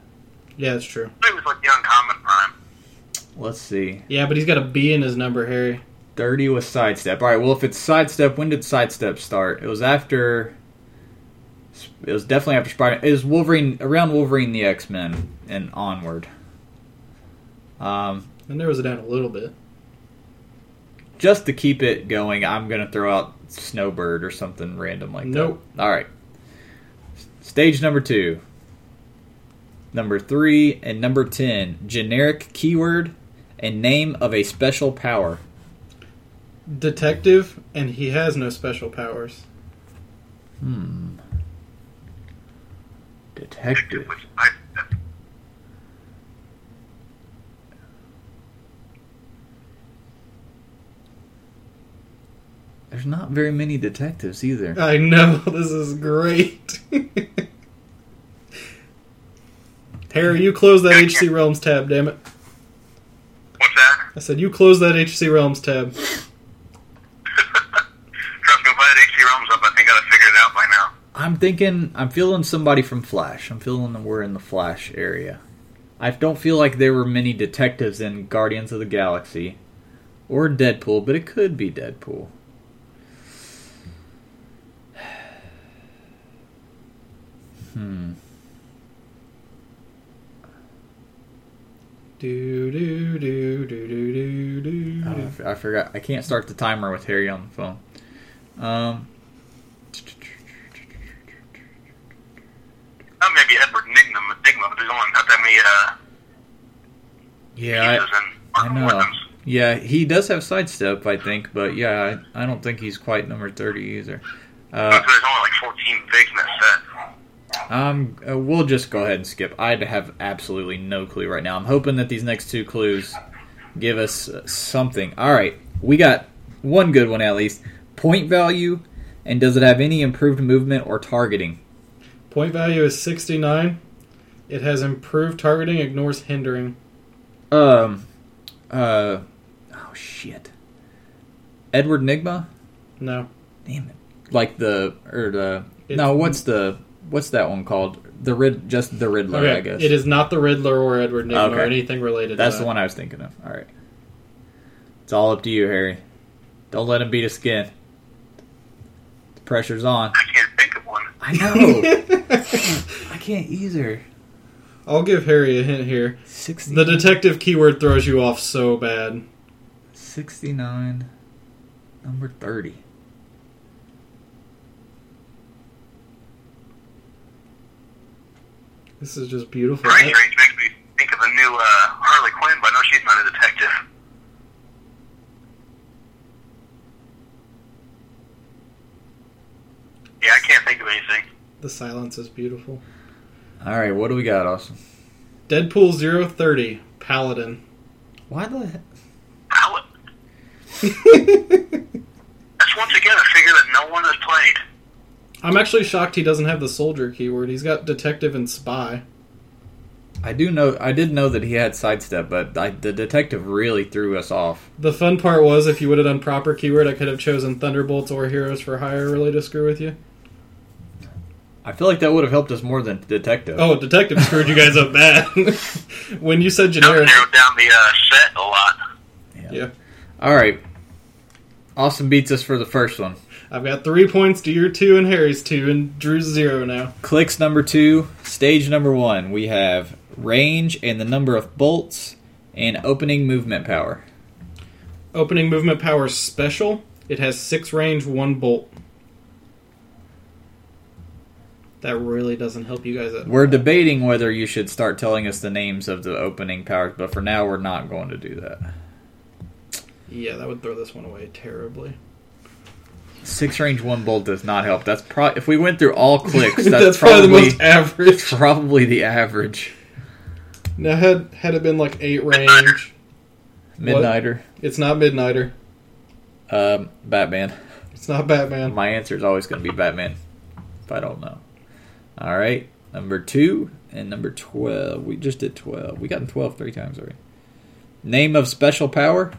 Yeah, that's true. I think it was like the uncommon prime. Let's see. Yeah, but he's got a B in his number, Harry. thirty was sidestep. All right, well, if it's sidestep, when did sidestep start? It was after... It was definitely after Spider-Man. It was Wolverine, around Wolverine the X-Men and onward. Um, and there was it down a little bit. Just to keep it going, I'm going to throw out Snowbird or something random like nope. that. Nope. All right. Stage number two. Number three and number ten, generic keyword and name of a special power. Detective, and he has no special powers. Hmm. Detective. There's not very many detectives either. I know, this is great. Harry, you close that H C Realms tab, damn it. What's that? I said you close that H C Realms tab. Trust me, if I had H C Realms up, I think I'd have figured it out by now. I'm thinking, I'm feeling somebody from Flash. I'm feeling that we're in the Flash area. I don't feel like there were many detectives in Guardians of the Galaxy or Deadpool, but it could be Deadpool. Hmm. Do, do, do, do, do, do, do. Oh, I, f- I forgot. I can't start the timer with Harry on the phone. Um, oh, maybe Edward Nigma, but there's only not that many. Uh, yeah, I, I know. Weapons. Yeah, he does have sidestep, I think, but yeah, I, I don't think he's quite number thirty either. Uh, so there's only like fourteen figs in that set. Um, we'll just go ahead and skip. I have absolutely no clue right now. I'm hoping that these next two clues give us something. All right, we got one good one at least. Point value, and does it have any improved movement or targeting? Point value is sixty-nine. It has improved targeting, ignores hindering. Um, uh, oh shit. Edward Nigma? No. Damn it. Like the, or the, it's, no, what's the... What's that one called? The Rid, just the Riddler, okay. I guess. It is not the Riddler or Edward Nigma okay. or anything related. That's to That's the one I was thinking of. All right. It's all up to you, Harry. Don't let him beat his skin. The pressure's on. I can't think of one. I know. I can't either. I'll give Harry a hint here. sixty-nine. The detective keyword throws you off so bad. sixty-nine. Number thirty. This is just beautiful. Right, it makes me think of a new uh, Harley Quinn, but I know she's not a detective. Yeah, I can't think of anything. The silence is beautiful. All right, what do we got, Austin? Deadpool zero thirty, Paladin. Why the heck? Paladin? no one has played. I'm actually shocked he doesn't have the soldier keyword. He's got detective and spy. I do know. I did know that he had sidestep, but I, the detective really threw us off. The fun part was, if you would have done proper keyword, I could have chosen Thunderbolts or Heroes for Hire really to screw with you. I feel like that would have helped us more than detective. Oh, detective screwed you guys up bad. When you said generic, narrowed down the uh, set a lot. Yeah. yeah. All right. Austin beats us for the first one. I've got three points to your two and Harry's two, and Drew's zero now. Clicks number two, stage number one. We have range and the number of bolts and opening movement power. Opening movement power is special. It has six range, one bolt. That really doesn't help you guys out. We're debating whether you should start telling us the names of the opening powers, but for now we're not going to do that. Yeah, that would throw this one away terribly. Six range, one bolt does not help. That's pro- If we went through all clicks, that's, that's probably, probably the most average. Probably the average. Now, had, had it been like eight range... Midnighter. What? It's not Midnighter. Um, Batman. It's not Batman. My answer is always going to be Batman, if I don't know. All right, number two and number twelve. We just did twelve. We got twelve three times already. Name of special power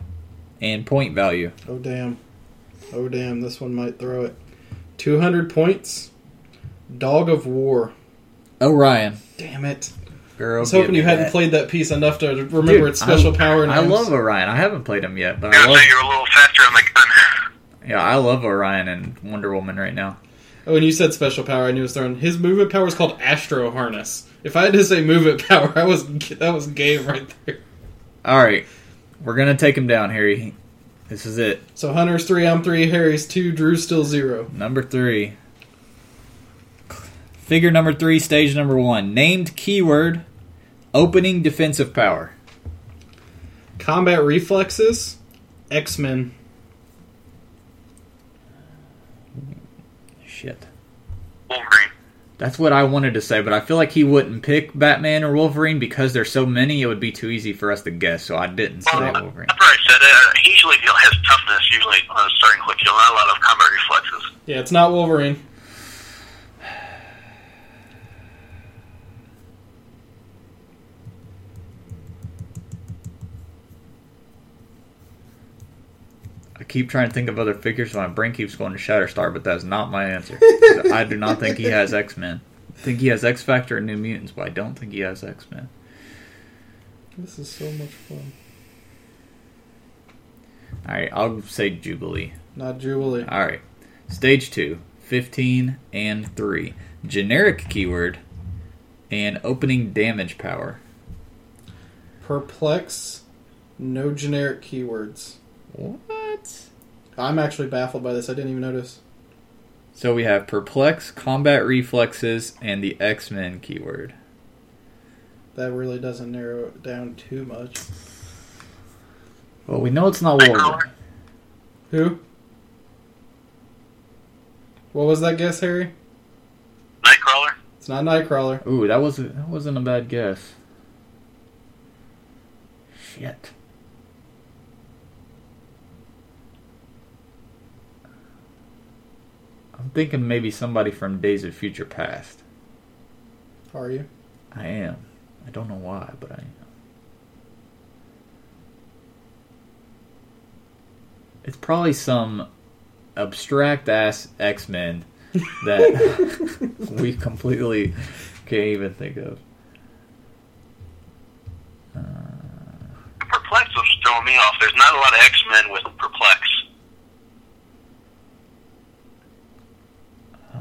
and point value. Oh, damn. Oh, damn, this one might throw it. two hundred points. Dog of War. Orion. Damn it. Girl, I was hoping you hadn't that. played that piece enough to remember Dude, its special I, power names. I love Orion. I haven't played him yet. But I, I love... you're a little faster on the gun. Yeah, I love Orion and Wonder Woman right now. Oh, and you said special power, I knew it was thrown. His movement power is called Astro Harness. If I had to say movement power, I was that was game right there. All right. We're going to take him down, Harry. This is it. So Hunter's three, I'm three, Harry's two, Drew's still zero. Number three. Figure number three, stage number one. Named keyword, opening defensive power. Combat reflexes, X-Men. Shit. Wolverine. That's what I wanted to say, but I feel like he wouldn't pick Batman or Wolverine because there's so many, it would be too easy for us to guess, so I didn't well, say Wolverine. I probably said it. Usually he has toughness, usually on a starting click, he'll have a lot of combat reflexes. Yeah, it's not Wolverine. Keep trying to think of other figures, so my brain keeps going to Shatterstar, but that's not my answer. I do not think he has X-Men. I think he has X-Factor and New Mutants, but I don't think he has X-Men. This is so much fun. Alright, I'll say Jubilee. Not Jubilee. Alright. Stage two, fifteen and three. Generic keyword and opening damage power. Perplex, no generic keywords. What? I'm actually baffled by this. I didn't even notice. So we have perplex, combat reflexes, and the X-Men keyword. That really doesn't narrow it down too much. Well, we know it's not Wolverine. Who? What was that guess, Harry? Nightcrawler. It's not Nightcrawler. Ooh, that wasn't that wasn't a bad guess. Shit. I'm thinking maybe somebody from Days of Future Past. Are you? I am. I don't know why, but I am. It's probably some abstract-ass X-Men that we completely can't even think of. Uh... Perplex was throwing me off. There's not a lot of X-Men with Perplex.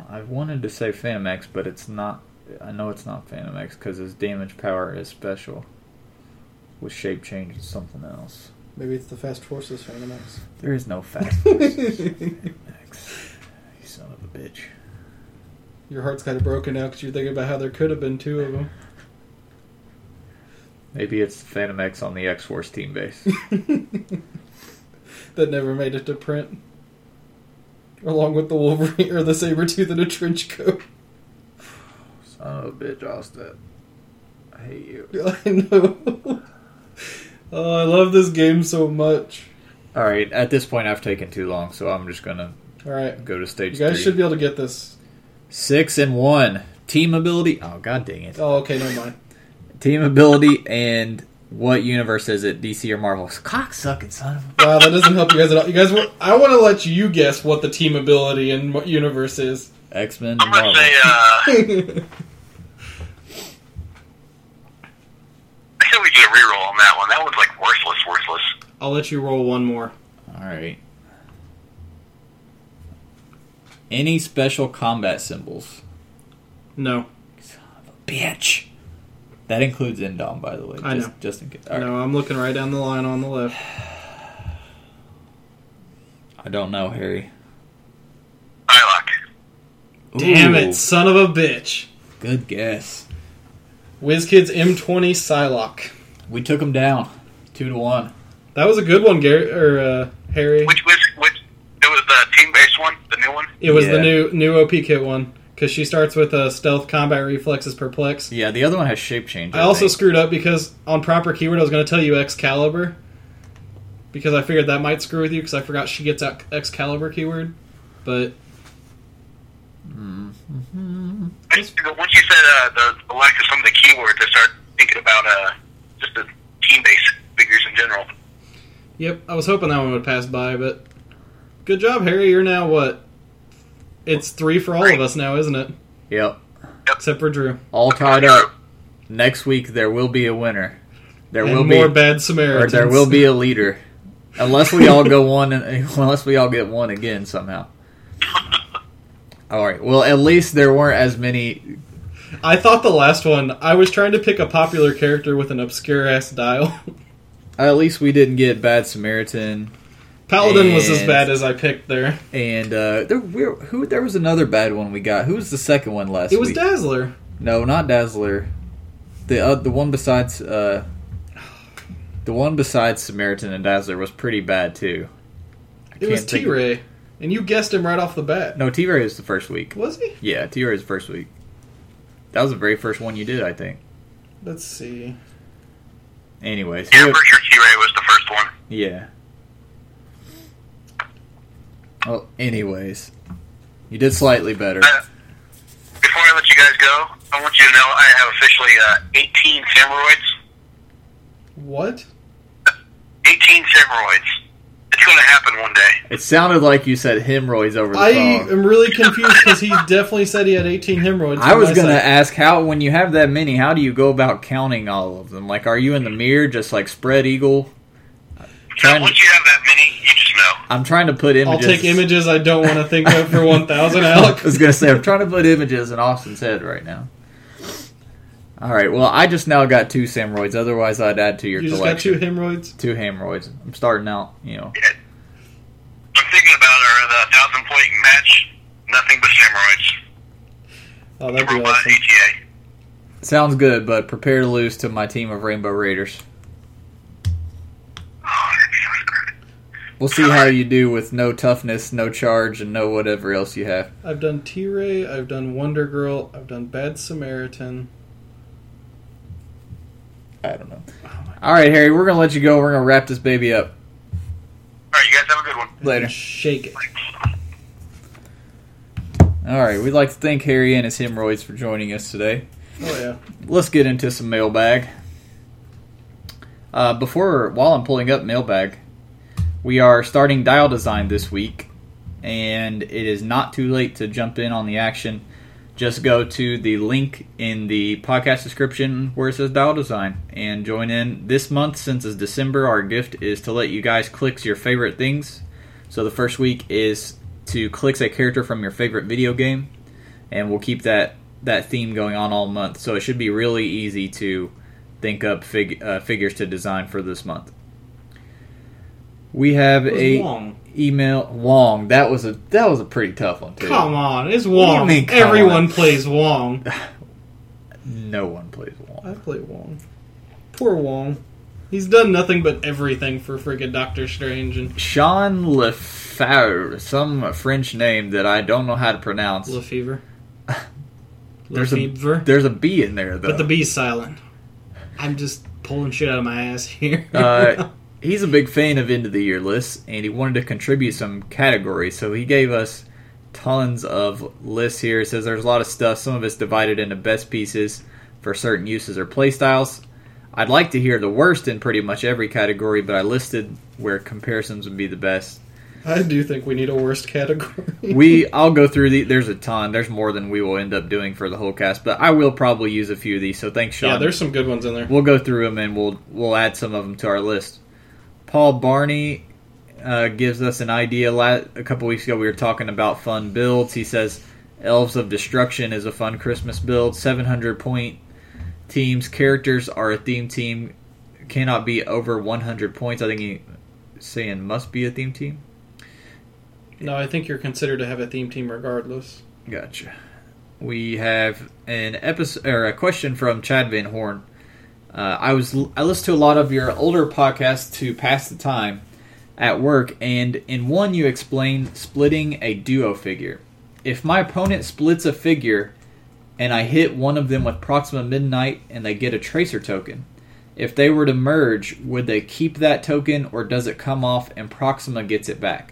I wanted to say Phantom X, but it's not... I know it's not Phantom X, because his damage power is special. With shape change and something else. Maybe it's the Fast Forces Phantom X. There is no Fast Forces Phantom X. You son of a bitch. Your heart's kind of broken now, because you're thinking about how there could have been two of them. Maybe it's Phantom X on the X-Force team base. That never made it to print. Along with the Wolverine or the Sabretooth in a trench coat. Son of a bitch, Austin. I hate you. I know. Oh, I love this game so much. Alright, at this point I've taken too long, so I'm just gonna Alright. Go to stage three. You guys three. should be able to get this. Six and one. Team ability. Oh, god dang it. Oh, okay, never mind. Team ability and... What universe is it? D C or Marvel? Cocksucking son of a... Wow, that doesn't help you guys at all. You guys, I want to let you guess what the team ability and what universe is. X-Men and Marvel. I'm going to say, uh... I think we get a reroll on that one. That one's, like, worthless, worthless. I'll let you roll one more. Alright. Any special combat symbols? No. Son of a bitch. That includes Endom, by the way. I just, know. Just in case. All right. No, I'm looking right down the line on the left. I don't know, Harry. Psylocke. Damn it, son of a bitch. Good guess. WizKids M twenty Psylocke. We took him down. Two to one. That was a good one, Gary or uh, Harry. Which which which? It was the team-based one, the new one. It was yeah. the new new O P kit one. Because she starts with a stealth, combat, reflexes, perplex. Yeah, the other one has shape change. I, I also think. screwed up because on proper keyword I was going to tell you Excalibur. Because I figured that might screw with you because I forgot she gets out Excalibur keyword. But... Mm-hmm. Once you said uh, the, the lack of some of the keywords, I started thinking about uh, just the team-based figures in general. Yep, I was hoping that one would pass by, but... Good job, Harry. You're now what? It's three for all of us now, isn't it? Yep. Except for Drew. All tied up. Next week there will be a winner. There and will more be bad Samaritans. Or there will be a leader, unless we all go one. And, unless we all get one again somehow. All right. Well, at least there weren't as many. I thought the last one. I was trying to pick a popular character with an obscure ass dial. At least we didn't get bad Samaritan. Paladin and, was as bad as I picked there. And uh, there, we're, who, there was another bad one we got. Who was the second one last week? It was week? Dazzler. No, not Dazzler. The uh, the one besides uh, the one besides Samaritan and Dazzler was pretty bad too. I it was T-Ray. And you guessed him right off the bat. No, T-Ray was the first week. Was he? Yeah, T-Ray was the first week. That was the very first one you did, I think. Let's see. Anyways. Yeah, I'm pretty sure T-Ray was the first one. Yeah. Well, anyways, you did slightly better. Uh, before I let you guys go, I want you to know I have officially uh, eighteen Samuroids. What? eighteen Samuroids. It's going to happen one day. It sounded like you said hemorrhoids over the I song. I am really confused because he definitely said he had eighteen hemorrhoids. I was going to ask, how, when you have that many, how do you go about counting all of them? Like, are you in the mirror just like spread eagle? So once you have that many, you just know. I'm trying to put images. I'll take images I don't want to think of for one thousand, Alec. I was going to say, I'm trying to put images in Austin's head right now. All right, well, I just now got two Samroids. Otherwise, I'd add to your you collection. You just got two hemorrhoids? Two hemorrhoids. I'm starting out, you know. Yeah. I'm thinking about our uh, thousand-point match. Nothing but Samroids. Oh, that'd be awesome. E T A. Sounds good, but prepare to lose to my team of Rainbow Raiders. We'll see how you do with no toughness, no charge, and no whatever else you have. I've done T-Ray, I've done Wonder Girl, I've done Bad Samaritan. I don't know. Oh Alright, Harry, we're going to let you go. We're going to wrap this baby up. Alright, you guys have a good one. Later. Shake it. Alright, we'd like to thank Harry and his hemorrhoids for joining us today. Oh, yeah. Let's get into some mailbag. Uh, before, while I'm pulling up mailbag... We are starting dial design this week, and it is not too late to jump in on the action. Just go to the link in the podcast description where it says dial design and join in. This month, since it's December, our gift is to let you guys click your favorite things. So the first week is to click a character from your favorite video game, and we'll keep that, that theme going on all month. So it should be really easy to think up fig, uh, figures to design for this month. We have a Wong. email Wong. That was a that was a pretty tough one too. Come on, it's Wong. Mean, Everyone on. plays Wong. No one plays Wong. I play Wong. Poor Wong. He's done nothing but everything for friggin' Doctor Strange and Sean Lefevre, some French name that I don't know how to pronounce. Lefevre. there's Lefevre. A there's a B in there though, but the B's silent. I'm just pulling shit out of my ass here. uh he's a big fan of end of the year lists, and he wanted to contribute some categories, so he gave us tons of lists here. It says there's a lot of stuff. Some of it's divided into best pieces for certain uses or playstyles. I'd like to hear the worst in pretty much every category, but I listed where comparisons would be the best. I do think we need a worst category. we, I'll go through the. There's a ton. There's more than we will end up doing for the whole cast, but I will probably use a few of these. So thanks, Sean. Yeah, there's some good ones in there. We'll go through them and we'll we'll add some of them to our list. Paul Barney uh, gives us an idea. La- a couple weeks ago, we were talking about fun builds. He says Elves of Destruction is a fun Christmas build. seven hundred point teams. Characters are a theme team. Cannot be over one hundred points. I think he's saying must be a theme team. No, I think you're considered to have a theme team regardless. Gotcha. We have an episode or a question from Chad Van Horn. Uh, I was I listened to a lot of your older podcasts to pass the time at work, and in one you explained splitting a duo figure. If my opponent splits a figure and I hit one of them with Proxima Midnight and they get a tracer token, if they were to merge, would they keep that token or does it come off and Proxima gets it back?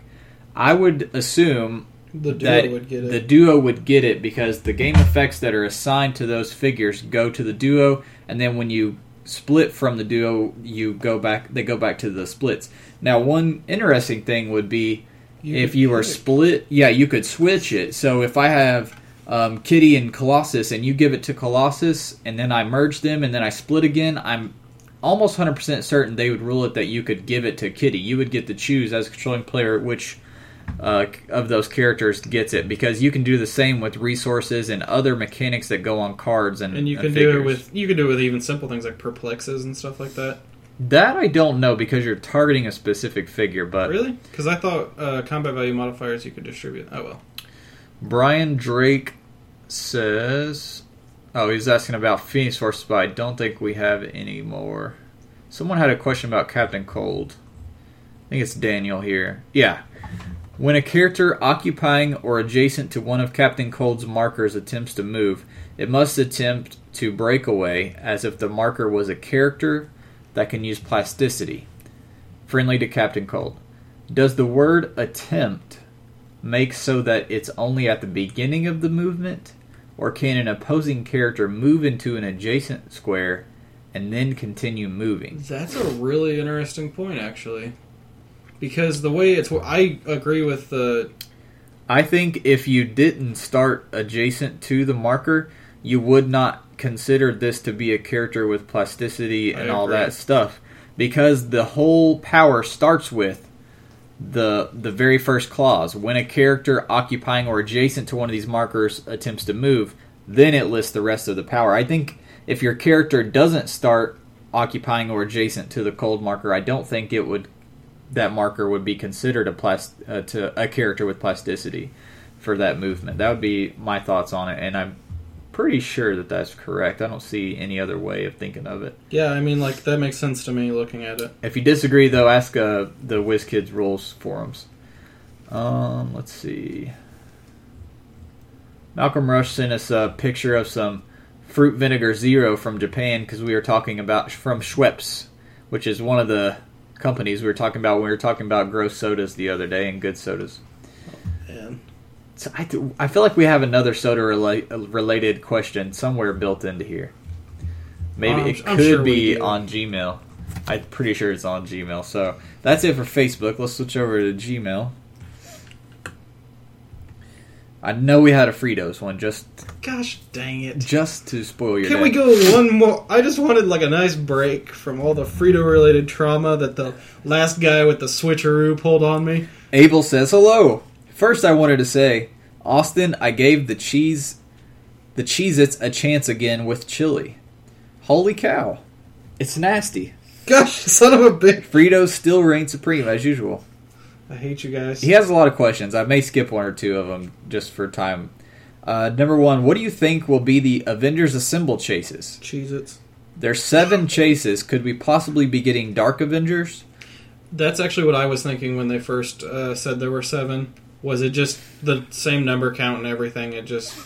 I would assume the duo that would get it. the duo would get it because the game effects that are assigned to those figures go to the duo, and then when you split from the duo, you go back. They go back to the splits. Now, one interesting thing would be you if you were split. Yeah, you could switch it. So if I have um, Kitty and Colossus, and you give it to Colossus, and then I merge them, and then I split again, I'm almost one hundred percent certain they would rule it that you could give it to Kitty. You would get to choose as a controlling player which. Uh, of those characters gets it, because you can do the same with resources and other mechanics that go on cards and, and you can and do it with you can do it with even simple things like perplexes and stuff like that. That I don't know because you're targeting a specific figure, but really, because I thought uh, combat value modifiers you could distribute. Oh well. Brian Drake says, "Oh, he's asking about Phoenix Force, but I don't think we have any more." Someone had a question about Captain Cold. I think it's Daniel here. Yeah. When a character occupying or adjacent to one of Captain Cold's markers attempts to move, it must attempt to break away as if the marker was a character that can use plasticity. Friendly to Captain Cold. Does the word attempt make so that it's only at the beginning of the movement, or can an opposing character move into an adjacent square and then continue moving? That's a really interesting point, actually. Because the way it's... I agree with the... I think if you didn't start adjacent to the marker, you would not consider this to be a character with plasticity and all that stuff. Because the whole power starts with the the very first clause. When a character occupying or adjacent to one of these markers attempts to move, then it lists the rest of the power. I think if your character doesn't start occupying or adjacent to the cold marker, I don't think it would... that marker would be considered a plas- uh, to a character with plasticity for that movement. That would be my thoughts on it, and I'm pretty sure that that's correct. I don't see any other way of thinking of it. Yeah, I mean, like, that makes sense to me looking at it. If you disagree, though, ask uh, the WizKids rules forums. Um, let's see. Malcolm Rush sent us a picture of some fruit vinegar zero from Japan because we were talking about from Schweppes, which is one of the companies we were talking about when we were talking about gross sodas the other day and good sodas. Oh, man. So I, th- I feel like we have another soda rela- related question somewhere built into here. Maybe um, it I'm could sure be on Gmail. I'm pretty sure it's on Gmail. So that's it for Facebook. Let's switch over to Gmail. I know we had a Fritos one just... Gosh dang it. Just to spoil your Can day. We go one more... I just wanted like a nice break from all the Frito-related trauma that the last guy with the switcheroo pulled on me. Abel says, hello. First I wanted to say, Austin, I gave the cheese... the Cheez-Its a chance again with chili. Holy cow. It's nasty. Gosh, son of a bitch. Fritos still reign supreme as usual. I hate you guys. He has a lot of questions. I may skip one or two of them just for time. Uh, number one, what do you think will be the Avengers Assemble chases? Cheez-Its. There's seven chases. Could we possibly be getting Dark Avengers? That's actually what I was thinking when they first uh, said there were seven. Was it just the same number count and everything? It just,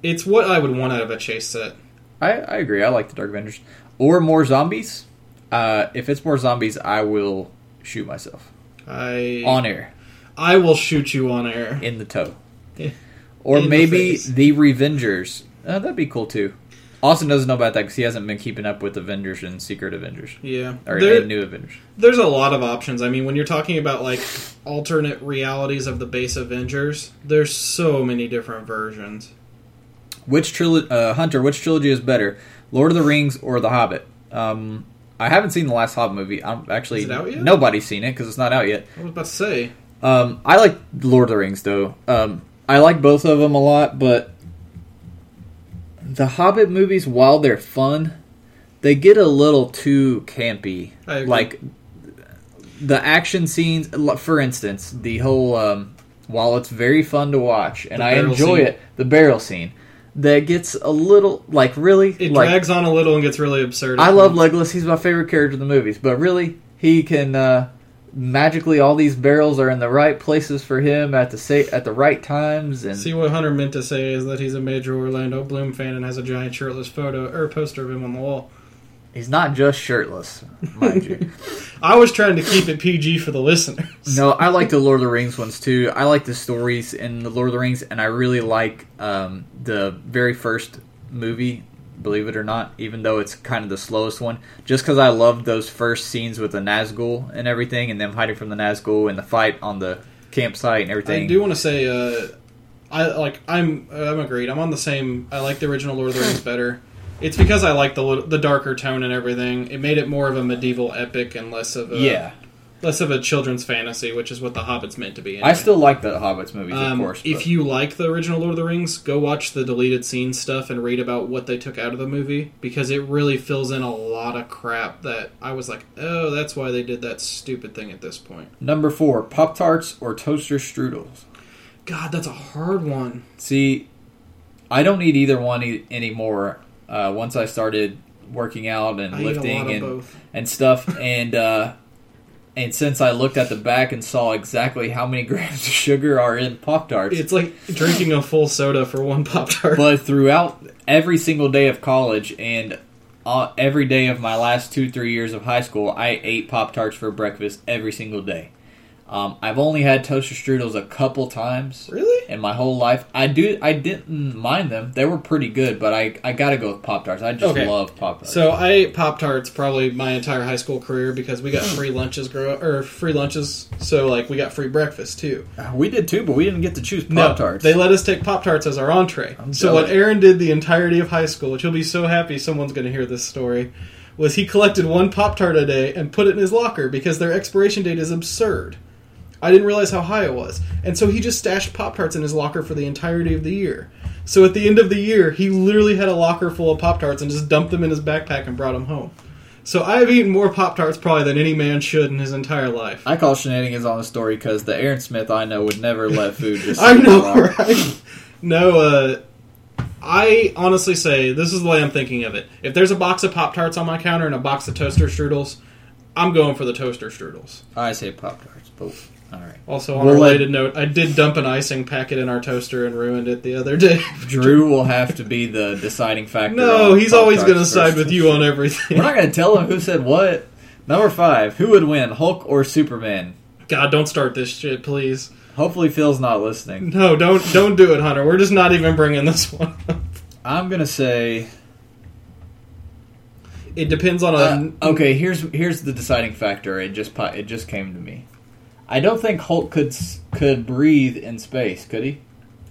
it's what I would want out of a chase set. I, I agree. I like the Dark Avengers. Or more zombies? Uh, if it's more zombies, I will shoot myself. I on air. I will shoot you on air. In the toe. Yeah. Or in maybe the, the Revengers. Uh, that'd be cool, too. Austin doesn't know about that because he hasn't been keeping up with Avengers and Secret Avengers. Yeah. Or there, New Avengers. There's a lot of options. I mean, when you're talking about, like, alternate realities of the base Avengers, there's so many different versions. Which trilogy... Uh, Hunter, which trilogy is better? Lord of the Rings or The Hobbit? Um... I haven't seen the last Hobbit movie. I'm actually, is it out yet? Nobody's seen it because it's not out yet. I was about to say. Um, I like Lord of the Rings, though. Um, I like both of them a lot, but the Hobbit movies, while they're fun, they get a little too campy. I agree. Like the action scenes, for instance, the whole um, while it's very fun to watch and I enjoy scene. it, the barrel scene. That gets a little, like, really... It like, drags on a little and gets really absurd. I love Legolas. He's my favorite character in the movies. But really, he can... Uh, magically, all these barrels are in the right places for him at the sa- at the right times. And see, what Hunter meant to say is that he's a major Orlando Bloom fan and has a giant shirtless photo or poster of him on the wall. He's not just shirtless, mind you. I was trying to keep it P G for the listeners. No, I like the Lord of the Rings ones, too. I like the stories in the Lord of the Rings, and I really like um, the very first movie, believe it or not, even though it's kind of the slowest one, just because I loved those first scenes with the Nazgul and everything, and them hiding from the Nazgul, and the fight on the campsite and everything. I do want to say, uh, I, like, I'm, I'm agreed. I'm on the same... I like the original Lord of the Rings better. It's because I like the the darker tone and everything. It made it more of a medieval epic and less of a yeah. less of a children's fantasy, which is what The Hobbit's meant to be. Anyway. I still like the Hobbit's movies, um, of course. If but. you like the original Lord of the Rings, go watch the deleted scene stuff and read about what they took out of the movie, because it really fills in a lot of crap that I was like, oh, that's why they did that stupid thing at this point. Number four, Pop-Tarts or Toaster Strudels? God, that's a hard one. See, I don't eat either one e- anymore. Uh, once I started working out and I lifting and, and stuff, and uh, and since I looked at the back and saw exactly how many grams of sugar are in Pop-Tarts. It's like drinking a full soda for one Pop-Tart. But throughout every single day of college and uh, every day of my last two, three years of high school, I ate Pop-Tarts for breakfast every single day. Um, I've only had Toaster Strudels a couple times. Really? In my whole life. I do. I didn't mind them. They were pretty good, but I, I gotta go with Pop-Tarts. I just okay. love Pop-Tarts. So I ate Pop-Tarts probably my entire high school career because we got free lunches, grow or free lunches, so like we got free breakfast too. We did too, but we didn't get to choose Pop-Tarts. No, they let us take Pop-Tarts as our entree. I'm so what Aaron did the entirety of high school, which he'll be so happy someone's going to hear this story, was he collected one Pop-Tart a day and put it in his locker because their expiration date is absurd. I didn't realize how high it was. And so he just stashed Pop-Tarts in his locker for the entirety of the year. So at the end of the year, he literally had a locker full of Pop-Tarts and just dumped them in his backpack and brought them home. So I've eaten more Pop-Tarts probably than any man should in his entire life. I call shenanigans on the story because the Aaron Smith I know would never let food just I know, right? No, uh... I honestly say, this is the way I'm thinking of it. If there's a box of Pop-Tarts on my counter and a box of Toaster Strudels, I'm going for the Toaster Strudels. I say Pop-Tarts, but... All right. Also, on we'll a related let... note, I did dump an icing packet in our toaster and ruined it the other day. Drew will have to be the deciding factor. No, he's Pop-Tarts always going to side with you on everything. We're not going to tell him who said what. Number five, who would win, Hulk or Superman? God, don't start this shit, please. Hopefully Phil's not listening. No, don't don't do it, Hunter. We're just not even bringing this one up. I'm going to say... It depends on a... Uh, okay, here's here's the deciding factor. It just It just came to me. I don't think Hulk could could breathe in space, could he?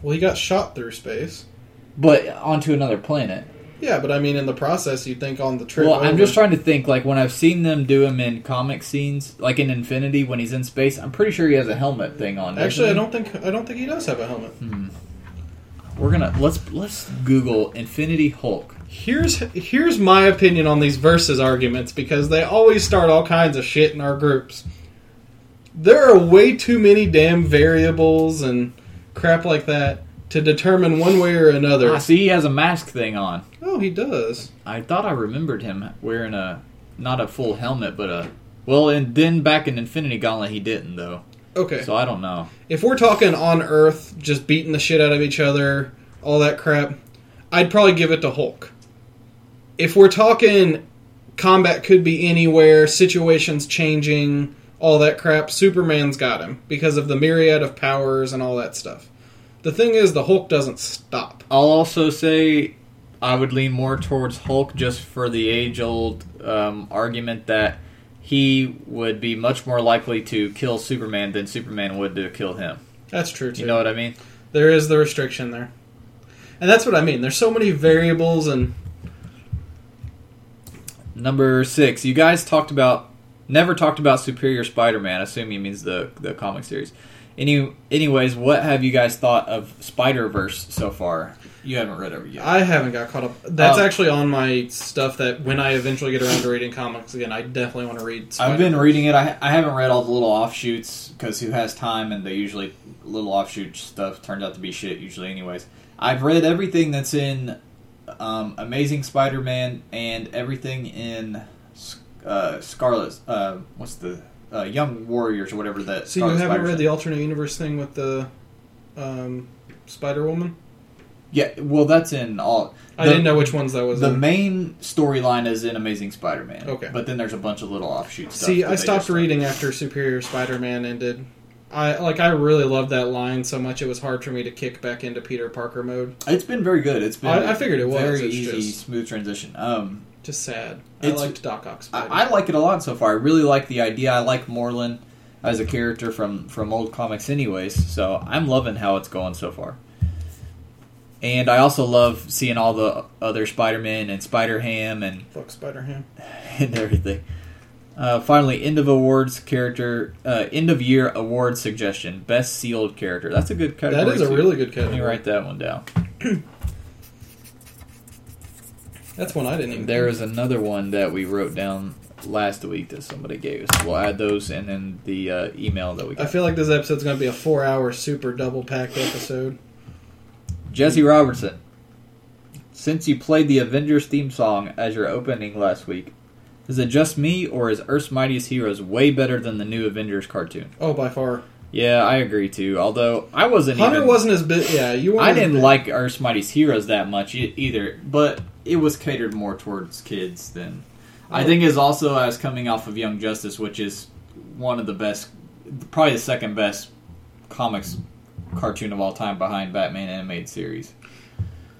Well, he got shot through space. But onto another planet. Yeah, but I mean, in the process, you think on the trip Well, over. I'm just trying to think, like, when I've seen them do him in comic scenes, like in Infinity, when he's in space, I'm pretty sure he has a helmet thing on. Actually, I don't think I don't think he does have a helmet. Hmm. We're gonna, let's let's Google Infinity Hulk. Here's here's my opinion on these versus arguments, because they always start all kinds of shit in our groups. There are way too many damn variables and crap like that to determine one way or another. I see he has a mask thing on. Oh, he does. I thought I remembered him wearing a, not a full helmet, but a... Well, and then back in Infinity Gauntlet, he didn't, though. Okay. So I don't know. If we're talking on Earth, just beating the shit out of each other, all that crap, I'd probably give it to Hulk. If we're talking combat could be anywhere, situations changing, all that crap. Superman's got him because of the myriad of powers and all that stuff. The thing is, the Hulk doesn't stop. I'll also say I would lean more towards Hulk just for the age-old um, argument that he would be much more likely to kill Superman than Superman would to kill him. That's true, too. You know what I mean? There is the restriction there. And that's what I mean. There's so many variables and... Number six. You guys talked about... Never talked about Superior Spider-Man. I assume he means the, the comic series. Any, anyways, what have you guys thought of Spider-Verse so far? You haven't read it yet. I haven't got caught up. That's um, actually on my stuff that when I eventually get around to reading comics again, I definitely want to read Spider-Verse. I've been reading it. I, I haven't read all the little offshoots because who has time, and they usually... Little offshoot stuff turns out to be shit usually anyways. I've read everything that's in um, Amazing Spider-Man and everything in uh, Scarlet... Uh, what's the... Uh, Young Warriors or whatever that... So Scarlet you haven't Spider-Man. Read the alternate universe thing with the um, Spider-Woman? Yeah, well that's in all... The, I didn't know which ones that was the in. The main storyline is in Amazing Spider-Man. Okay. But then there's a bunch of little offshoot stuff. See, I stopped reading started. after Superior Spider-Man ended... I like. I really loved that line so much. It was hard for me to kick back into Peter Parker mode. It's been very good. It's been. I, I figured it was very it's easy, just, smooth transition. Um, just sad. I liked Doc Ock Spider-Man. I, I like it a lot so far. I really like the idea. I like Moreland as a character from from old comics, anyways. So I'm loving how it's going so far. And I also love seeing all the other Spider-Men and Spider-Ham and fuck Spider-Ham and everything. Uh, finally, end of awards character, uh, end of year award suggestion, best sealed character. That's a good category. That is a too. really good category. Let me write that one down. That's one I didn't even There is another one that we wrote down last week that somebody gave us. We'll add those and then the uh, email that we got. I feel like this episode's going to be a four-hour super double-packed episode. Jesse Robertson, since you played the Avengers theme song as your opening last week, is it just me, or is Earth's Mightiest Heroes way better than the new Avengers cartoon? Oh, by far. Yeah, I agree, too. Although, I wasn't Hunter even... Hunter wasn't as big... Yeah, you weren't I didn't big. like Earth's Mightiest Heroes that much either, but it was catered more towards kids than... Oh. I think it's also as coming off of Young Justice, which is one of the best... Probably the second best comics cartoon of all time behind Batman Animated Series.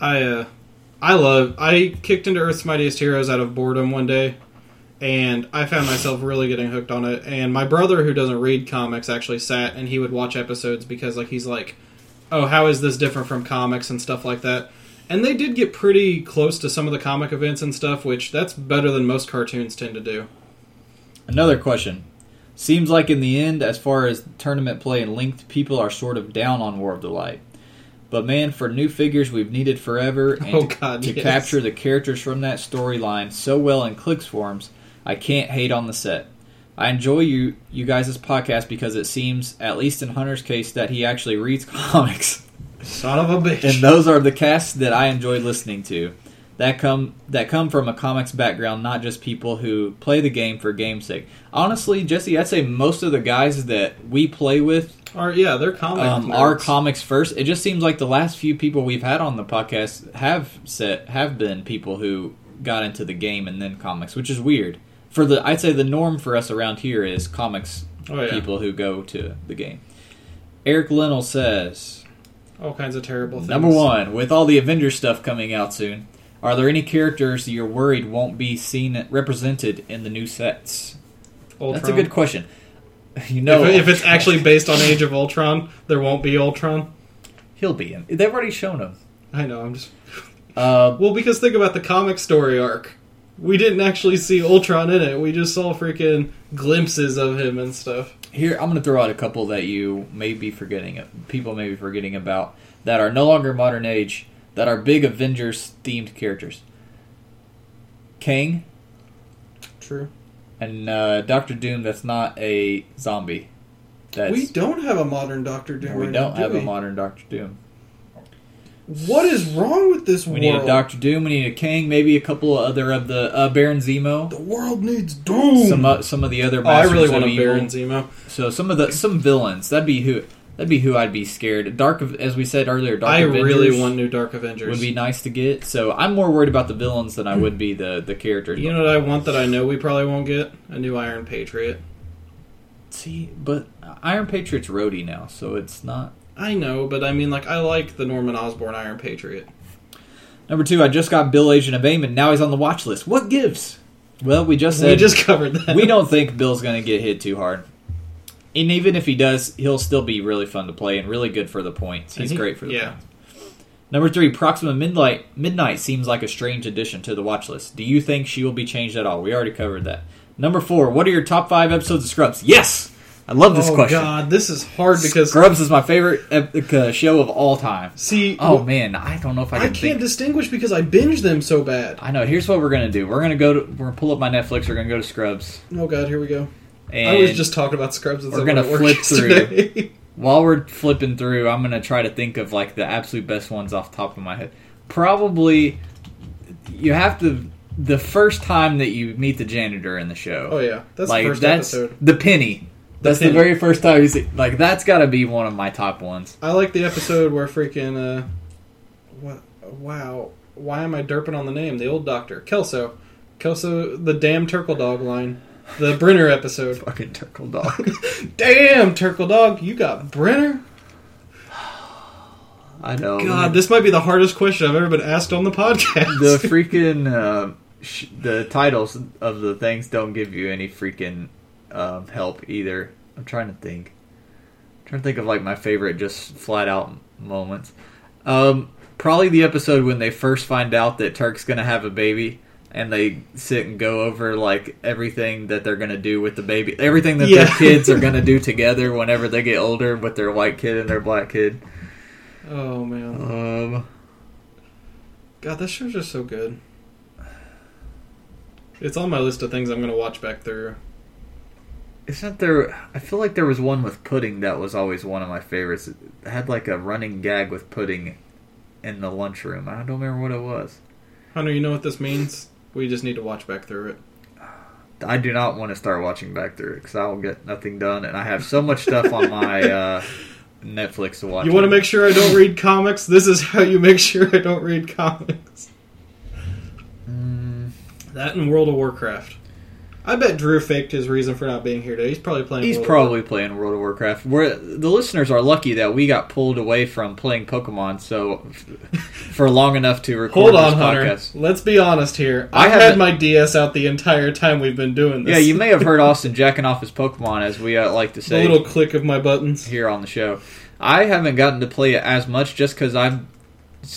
I, uh... I love... I kicked into Earth's Mightiest Heroes out of boredom one day. And I found myself really getting hooked on it. And my brother, who doesn't read comics, actually sat and he would watch episodes because like he's like, oh, how is this different from comics and stuff like that? And they did get pretty close to some of the comic events and stuff, which that's better than most cartoons tend to do. Another question. Seems like in the end, as far as tournament play and length, people are sort of down on War of the Light. But man, for new figures we've needed forever and oh, God, to, yes. to capture the characters from that storyline so well in Clix forms, I can't hate on the set. I enjoy you you guys' podcast because it seems, at least in Hunter's case, that he actually reads comics. Son of a bitch. And those are the casts that I enjoy listening to. That come that come from a comics background, not just people who play the game for game's sake. Honestly, Jesse, I'd say most of the guys that we play with are yeah, they're comics. Um, are comics first. It just seems like the last few people we've had on the podcast have set have been people who got into the game and then comics, which is weird. For the, I'd say the norm for us around here is comics oh, yeah. people who go to the game. Eric Linnell says... All kinds of terrible things. Number one, with all the Avengers stuff coming out soon, are there any characters you're worried won't be seen represented in the new sets? Ultron. That's a good question. You know, If, if it's actually based on Age of Ultron, there won't be Ultron? He'll be in. They've already shown him. I know, I'm just... Uh, well, because think about the comic story arc. We didn't actually see Ultron in it. We just saw freaking glimpses of him and stuff. Here, I'm going to throw out a couple that you may be forgetting, people may be forgetting about, that are no longer modern age, that are big Avengers-themed characters. Kang. True. And uh, Doctor Doom, that's not a zombie. That's, we don't have a modern Doctor Doom. We right don't now, have do we? a modern Doctor Doom. What is wrong with this we world? We need a Doctor Doom, we need a Kang, maybe a couple of other of the uh, Baron Zemo. The world needs Doom! Some uh, some of the other masters oh, I really want a Baron Zemo. So some of the some villains, that'd be who That'd be who I'd be scared. Dark, as we said earlier, Dark I Avengers. I really want new Dark Avengers. Would be nice to get. So I'm more worried about the villains than I would be the, the characters. You know what I want that I know we probably won't get? A new Iron Patriot. See, but Iron Patriot's roadie now, so it's not... I know, but I mean, like, I like the Norman Osborn Iron Patriot. Number two, I just got Bill, Agent of A I M, and now he's on the watch list. What gives? Well, we just said... We just covered that. We don't think Bill's going to get hit too hard. And even if he does, he'll still be really fun to play and really good for the points. He's he, great for the yeah. points. Number three, Proxima Midnight Midnight seems like a strange addition to the watch list. Do you think she will be changed at all? We already covered that. Number four, what are your top five episodes of Scrubs? Yes! I love this oh, question. Oh, God, this is hard because... Scrubs is my favorite epic, uh, show of all time. See... Oh, well, man, I don't know if I can I can't think. distinguish because I binge them so bad. I know. Here's what we're going to do. We're going to go to... We're going to pull up my Netflix. We're going to go to Scrubs. Oh, God, here we go. And I was just talking about Scrubs. We're going to flip through. While we're flipping through, I'm going to try to think of like the absolute best ones off the top of my head. Probably, you have to... The first time that you meet the janitor in the show. Oh, yeah. That's like, the first that's episode. The penny. The that's penny. The very first time you see... Like, that's got to be one of my top ones. I like the episode where freaking... Uh, what? Wow. Why am I derping on the name? The old doctor. Kelso. Kelso, the damn Turkle Dog line. The Brenner episode. Fucking Turkle Dog. Damn, Turkle Dog, you got Brenner? I know. God, this might be the hardest question I've ever been asked on the podcast. The freaking, uh, sh- the titles of the things don't give you any freaking um, help either. I'm trying to think. I'm trying to think of like my favorite just flat out moments. Um, probably the episode when they first find out that Turk's going to have a baby. And they sit and go over, like, everything that they're going to do with the baby. Everything that yeah. their kids are going to do together whenever they get older with their white kid and their black kid. Oh, man. Um, God, that show's just so good. It's on my list of things I'm going to watch back through. Isn't there... I feel like there was one with Pudding that was always one of my favorites. It had, like, a running gag with Pudding in the lunchroom. I don't remember what it was. Hunter, you know what this means? We just need to watch back through it. I do not want to start watching back through it because I will get nothing done, and I have so much stuff on my uh, Netflix to watch. You want to make sure I don't read comics? This is how you make sure I don't read comics. Mm. That and World of Warcraft. I bet Drew faked his reason for not being here today. He's probably playing. He's World probably of playing World of Warcraft. We're, the listeners are lucky that we got pulled away from playing Pokemon so for long enough to record Hold on, this podcast. Hunter. Let's be honest here. I, I had my D S out the entire time we've been doing this. Yeah, you may have heard Austin jacking off his Pokemon, as we uh, like to say. The little click of my buttons here on the show. I haven't gotten to play it as much just because I'm.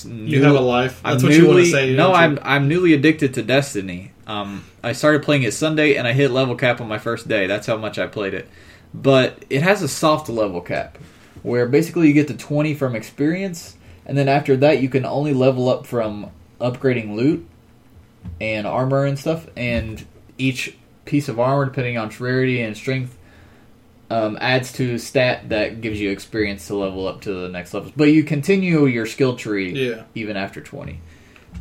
New, you have a life. That's I'm what newly, you want to say. No, I'm I'm newly addicted to Destiny. Um, I started playing it Sunday, and I hit level cap on my first day. That's how much I played it. But it has a soft level cap, where basically you get to twenty from experience, and then after that you can only level up from upgrading loot and armor and stuff, and each piece of armor, depending on rarity and strength, um, adds to a stat that gives you experience to level up to the next levels. But you continue your skill tree yeah. even after twenty.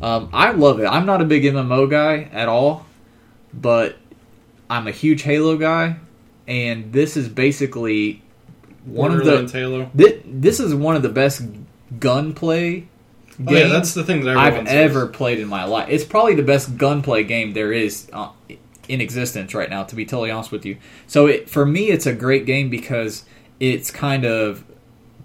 Um, I love it. I'm not a big M M O guy at all, but I'm a huge Halo guy, and this is basically one Borderland of the Halo. This, this is one of the best gunplay games oh, yeah, that's the thing that I've says. ever played in my life. It's probably the best gunplay game there is in existence right now, to be totally honest with you. So it, for me, it's a great game because it's kind of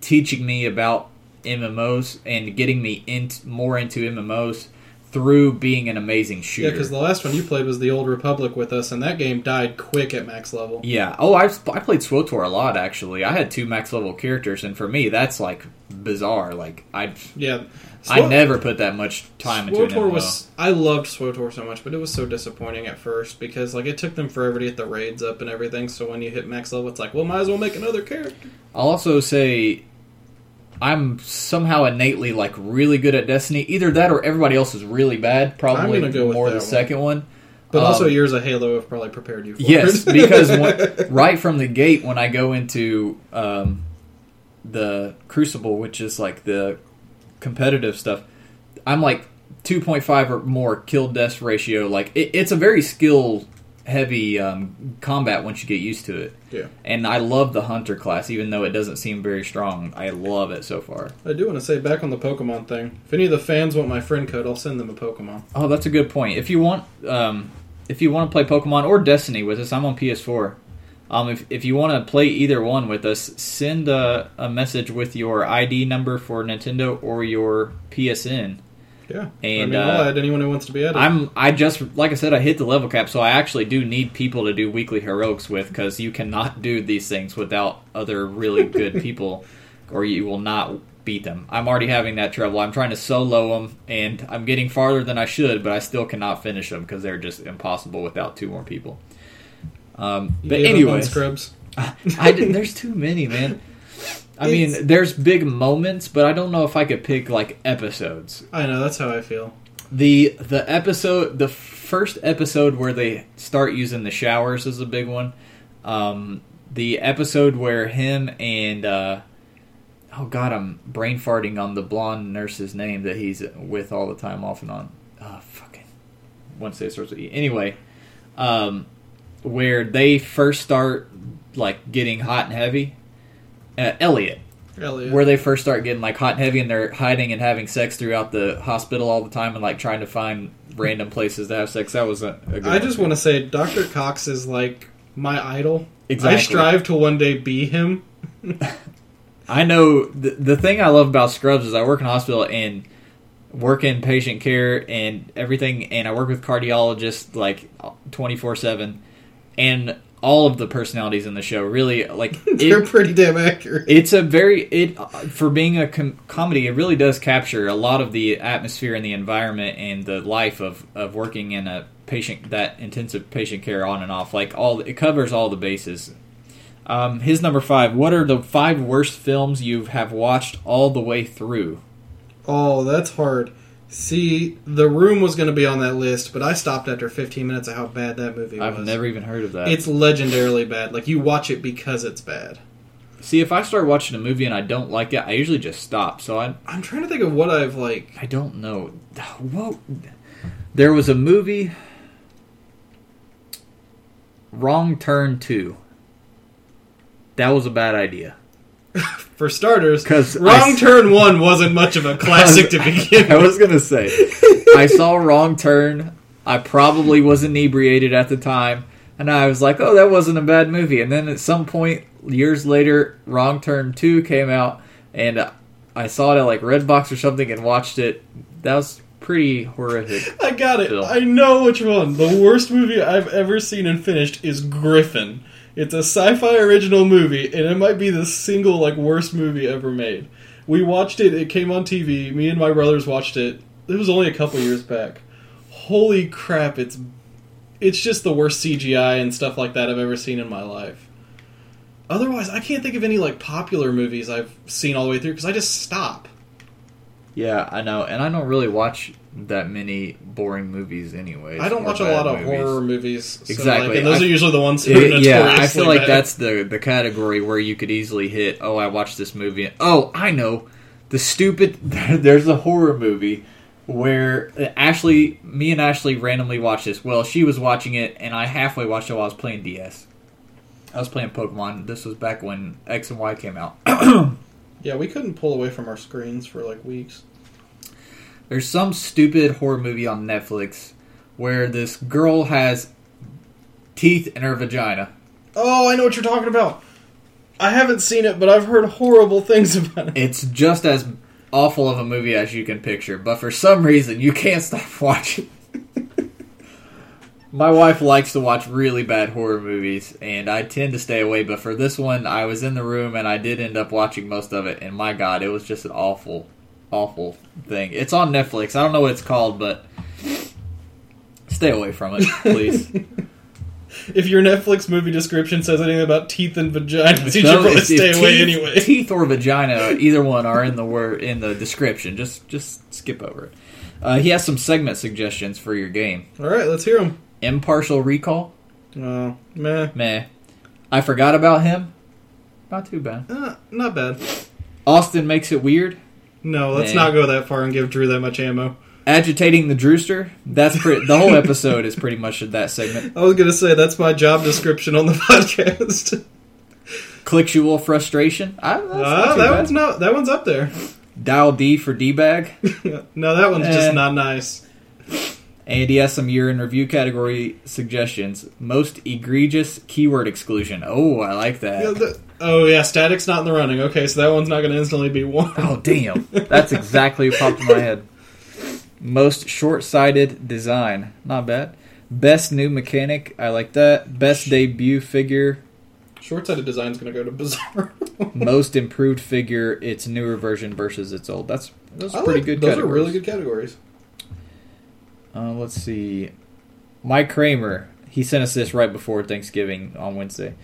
teaching me about M M Os and getting me in more into M M Os through being an amazing shooter. Yeah, because the last one you played was the Old Republic with us, and that game died quick at max level. Yeah. Oh, I've, I played S W TOR a lot, actually. I had two max level characters, and for me, that's, like, bizarre. Like, I yeah, Sw- I never put that much time S W TOR into an M M O. Was, I loved S W TOR so much, but it was so disappointing at first, because, like, it took them forever to get the raids up and everything, so when you hit max level, it's like, well, might as well make another character. I'll also say... I'm somehow innately, like, really good at Destiny. Either that or everybody else is really bad. Probably go more the one. second one. But um, also years of Halo have probably prepared you for yes, it. Yes, because when, right from the gate when I go into um, the Crucible, which is, like, the competitive stuff, I'm, like, two point five or more kill-death ratio. Like, it, it's a very skill heavy um, combat once you get used to it. Yeah. And I love the Hunter class, even though it doesn't seem very strong. I love it so far. I do want to say, back on the Pokemon thing, if any of the fans want my friend code, I'll send them a Pokemon. Oh, that's a good point. If you want um, if you want to play Pokemon or Destiny with us, I'm on P S four. Um, if, if you want to play either one with us, send a, a message with your I D number for Nintendo or your P S N. Yeah, and, I mean, I'll uh, add anyone who wants to be added. I'm, I just, like I said, I hit the level cap, so I actually do need people to do weekly heroics with, because you cannot do these things without other really good people, or you will not beat them. I'm already having that trouble. I'm trying to solo them, and I'm getting farther than I should, but I still cannot finish them, because they're just impossible without two more people. Um, but anyways, I, I did, there's too many, man. I mean, it's, there's big moments, but I don't know if I could pick, like, episodes. I know, that's how I feel. The the episode, the first episode where they start using the showers is a big one. Um, the episode where him and, uh, oh god, I'm brain farting on the blonde nurse's name that he's with all the time, off and on. Oh, fucking. Once they start to eat. Anyway, um, where they first start, like, getting hot and heavy. Uh, Elliot, Elliot, where they first start getting like hot and heavy, and they're hiding and having sex throughout the hospital all the time, and like trying to find random places to have sex. That was a, a good. I just want to say, Doctor Cox is like my idol. Exactly. I strive to one day be him. I know the, the thing I love about Scrubs is I work in a hospital and work in patient care and everything, and I work with cardiologists like twenty-four seven, and all of the personalities in the show really, like... They're it, pretty damn accurate. It's a very... it For being a com- comedy, it really does capture a lot of the atmosphere and the environment and the life of, of working in a patient... that intensive patient care on and off. Like, all it covers all the bases. Um, his number five. What are the five worst films you have watched all the way through? Oh, that's hard. See, The Room was going to be on that list, but I stopped after fifteen minutes of how bad that movie was. I've never even heard of that. It's legendarily bad. Like, you watch it because it's bad. See, if I start watching a movie and I don't like it, I usually just stop. So I'm, I'm trying to think of what I've, like... I don't know. Whoa. There was a movie... Wrong Turn two. That was a bad idea. For starters, because Wrong I, Turn one wasn't much of a classic to begin with. I was going to say, I saw Wrong Turn, I probably was inebriated at the time, and I was like, oh, that wasn't a bad movie. And then at some point, years later, Wrong Turn two came out, and I saw it at like Redbox or something and watched it. That was pretty horrific. I got it. Still. I know which one. The worst movie I've ever seen and finished is Griffin. It's a sci-fi original movie, and it might be the single, like, worst movie ever made. We watched it, it came on T V, me and my brothers watched it. It was only a couple years back. Holy crap, it's it's just the worst C G I and stuff like that I've ever seen in my life. Otherwise, I can't think of any, like, popular movies I've seen all the way through, because I just stop. Yeah, I know, and I don't really watch that many boring movies anyways. I don't watch a lot of movies. Horror movies. So exactly. Like, and those I, are usually the ones who are notoriously Yeah, I feel like bad. That's the, the category where you could easily hit, oh, I watched this movie. Oh, I know. The stupid... There's a horror movie where Ashley... Me and Ashley randomly watched this. Well, she was watching it, and I halfway watched it while I was playing D S. I was playing Pokemon. This was back when X and Y came out. Yeah, we couldn't pull away from our screens for, like, weeks. There's some stupid horror movie on Netflix where this girl has teeth in her vagina. Oh, I know what you're talking about. I haven't seen it, but I've heard horrible things about it. It's just as awful of a movie as you can picture, but for some reason, you can't stop watching. My wife likes to watch really bad horror movies, and I tend to stay away, but for this one, I was in the room, and I did end up watching most of it, and my God, it was just an awful Awful thing. It's on Netflix. I don't know what it's called, but stay away from it, please. If your Netflix movie description says anything about teeth and vaginas, you should probably stay teeth, away anyway. Teeth or vagina, either one, are in the word in the description. Just just skip over it. Uh, he has some segment suggestions for your game. All right, let's hear them. Impartial Recall. Uh, meh. Meh. I Forgot About Him. Not too bad. Uh, not bad. Austin Makes It Weird. No, let's Man. not go that far and give Drew that much ammo. Agitating the Drewster. That's pretty, the whole episode is pretty much that segment. I was going to say, that's my job description on the podcast. Clictual Frustration. I, that's uh, that bad. one's not. That one's up there. Dial D for D-Bag. No, that one's uh, just not nice. And he has some year in review category suggestions. Most egregious keyword exclusion. Oh, I like that. Yeah, the, oh, yeah, static's not in the running. Okay, so that one's not going to instantly be one. Oh, damn. That's exactly what popped in my head. Most short-sighted design. Not bad. Best new mechanic. I like that. Best debut figure. Short-sighted design's going to go to Bizarro. Most improved figure. Its newer version versus its old. That's, that's pretty like, good those categories. Those are really good categories. Uh, let's see. Mike Kramer. He sent us this right before Thanksgiving on Wednesday,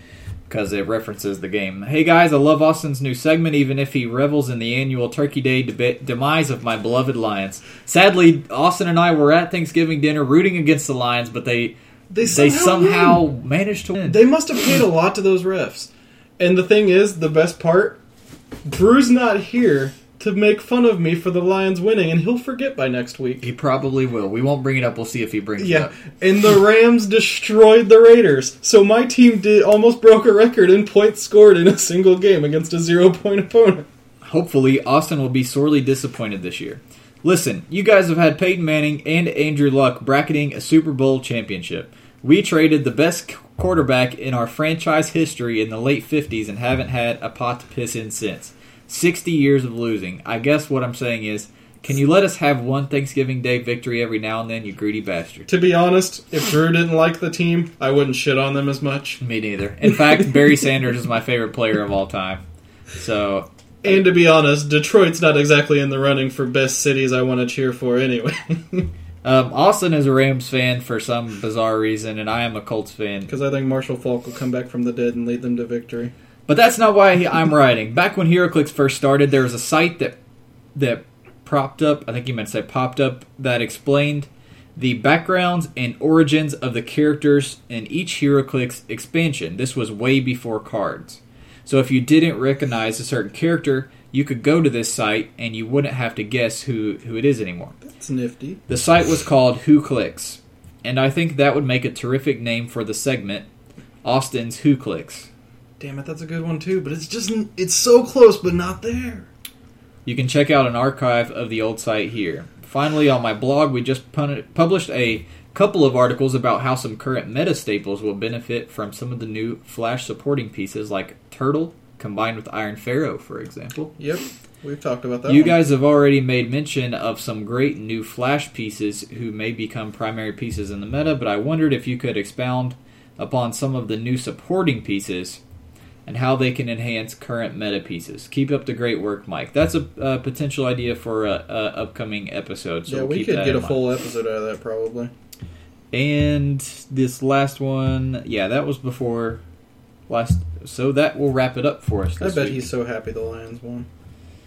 because it references the game. Hey guys, I love Austin's new segment, even if he revels in the annual Turkey Day de- demise of my beloved Lions. Sadly, Austin and I were at Thanksgiving dinner rooting against the Lions, but they they somehow, they somehow managed to win. They must have paid a lot to those refs. And the thing is, the best part, Drew's not here to make fun of me for the Lions winning, and he'll forget by next week. He probably will. We won't bring it up. We'll see if he brings yeah. it up. Yeah, and the Rams destroyed the Raiders, so my team did almost broke a record in points scored in a single game against a zero-point opponent. Hopefully, Austin will be sorely disappointed this year. Listen, you guys have had Peyton Manning and Andrew Luck bracketing a Super Bowl championship. We traded the best quarterback in our franchise history in the late fifties and haven't had a pot to piss in since. sixty years of losing. I guess what I'm saying is, can you let us have one Thanksgiving Day victory every now and then, you greedy bastard? To be honest, if Drew didn't like the team, I wouldn't shit on them as much. Me neither. In fact, Barry Sanders is my favorite player of all time. So, And to be honest, Detroit's not exactly in the running for best cities I want to cheer for anyway. um, Austin is a Rams fan for some bizarre reason, and I am a Colts fan. Because I think Marshall Falk will come back from the dead and lead them to victory. But that's not why I'm writing. Back when HeroClix first started, there was a site that that propped up, I think you meant to say popped up, that explained the backgrounds and origins of the characters in each HeroClix expansion. This was way before cards. So if you didn't recognize a certain character, you could go to this site and you wouldn't have to guess who, who it is anymore. That's nifty. The site was called Who Clicks, and I think that would make a terrific name for the segment, Austin's Who Clicks. Damn it, that's a good one too, but it's just, it's so close, but not there. You can check out an archive of the old site here. Finally, on my blog, we just pun- published a couple of articles about how some current meta staples will benefit from some of the new Flash supporting pieces, like Turtle, combined with Iron Pharaoh, for example. Yep, we've talked about that You one. guys have already made mention of some great new Flash pieces who may become primary pieces in the meta, but I wondered if you could expound upon some of the new supporting pieces and how they can enhance current meta pieces. Keep up the great work, Mike. That's a, a potential idea for an upcoming episode. So yeah, we'll we keep could that get a mind. full episode out of that, probably. And this last one, yeah, that was before last. So that will wrap it up for us this I bet week. He's so happy the Lions won.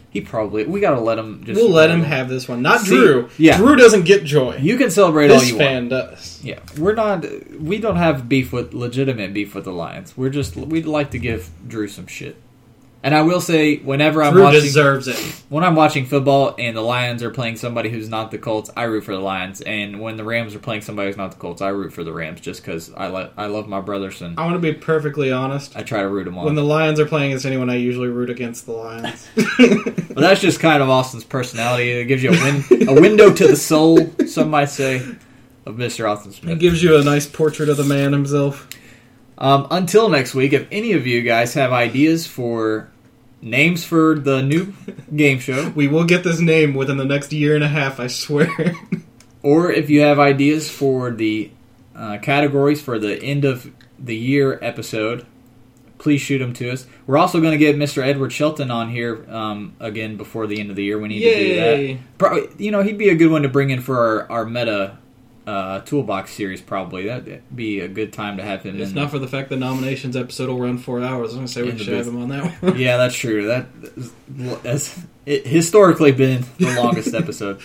He probably... We gotta let him just... We'll let him have this one. Not See, Drew. Yeah. Drew doesn't get joy. You can celebrate this all you want. This fan does. Yeah. We're not... We don't have beef with... Legitimate beef with the Lions. We're just... We'd like to give Drew some shit. And I will say, whenever I'm Drew watching... Drew deserves it. When I'm watching football and the Lions are playing somebody who's not the Colts, I root for the Lions. And when the Rams are playing somebody who's not the Colts, I root for the Rams just because I, lo- I love my brothers. And I want to be perfectly honest. I try to root them on. When the Lions are playing against anyone, I usually root against the Lions. Well, that's just kind of Austin's personality. It gives you a, win- a window to the soul, some might say, of Mister Austin Smith. It gives you a nice portrait of the man himself. Um, until next week, if any of you guys have ideas for names for the new game show... We will get this name within the next year and a half, I swear. Or if you have ideas for the uh, categories for the end of the year episode, please shoot them to us. We're also going to get Mister Edward Shelton on here um, again before the end of the year. We need Yay. to do that. Probably, you know, he'd be a good one to bring in for our, our meta... Uh, toolbox series, probably. That'd be a good time to have him. It's in. Not for the fact the nominations episode will run four hours. I'm gonna say we should booth. have him on that one. Yeah, that's true. That that's it historically been the longest episode.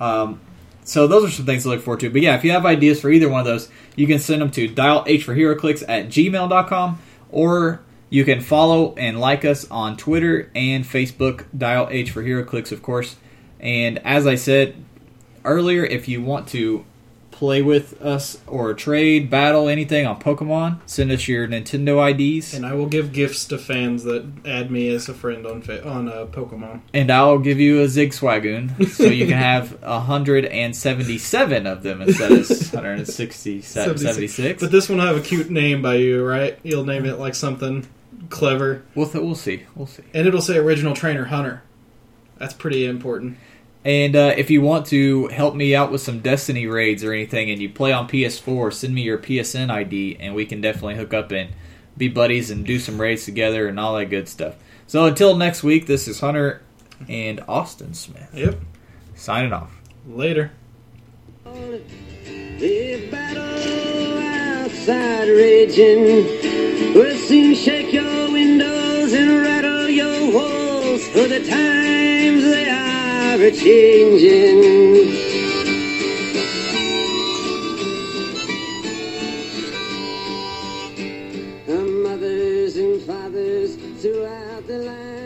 Um, so those are some things to look forward to. But yeah, if you have ideas for either one of those, you can send them to dial h for hero clicks at gmail dot com, or you can follow and like us on Twitter and Facebook. Dial H for HeroClix, of course. And as I said. earlier, if you want to play with us or trade, battle, anything on Pokemon, send us your Nintendo I Ds. And I will give gifts to fans that add me as a friend on on uh, Pokemon. And I'll give you a Zigzagoon, so you can have one hundred seventy-seven of them instead of one hundred sixty-six. But this one will have a cute name by you, right? You'll name it like something clever. We'll, th- we'll see. We'll see. And it'll say Original Trainer Hunter. That's pretty important. And uh, if you want to help me out with some Destiny raids or anything and you play on P S four, send me your P S N I D and we can definitely hook up and be buddies and do some raids together and all that good stuff. So until next week, this is Hunter and Austin Smith. Yep. Signing off. Later. The battle outside raging will soon shake your windows and rattle your walls, for the times they are ever changing.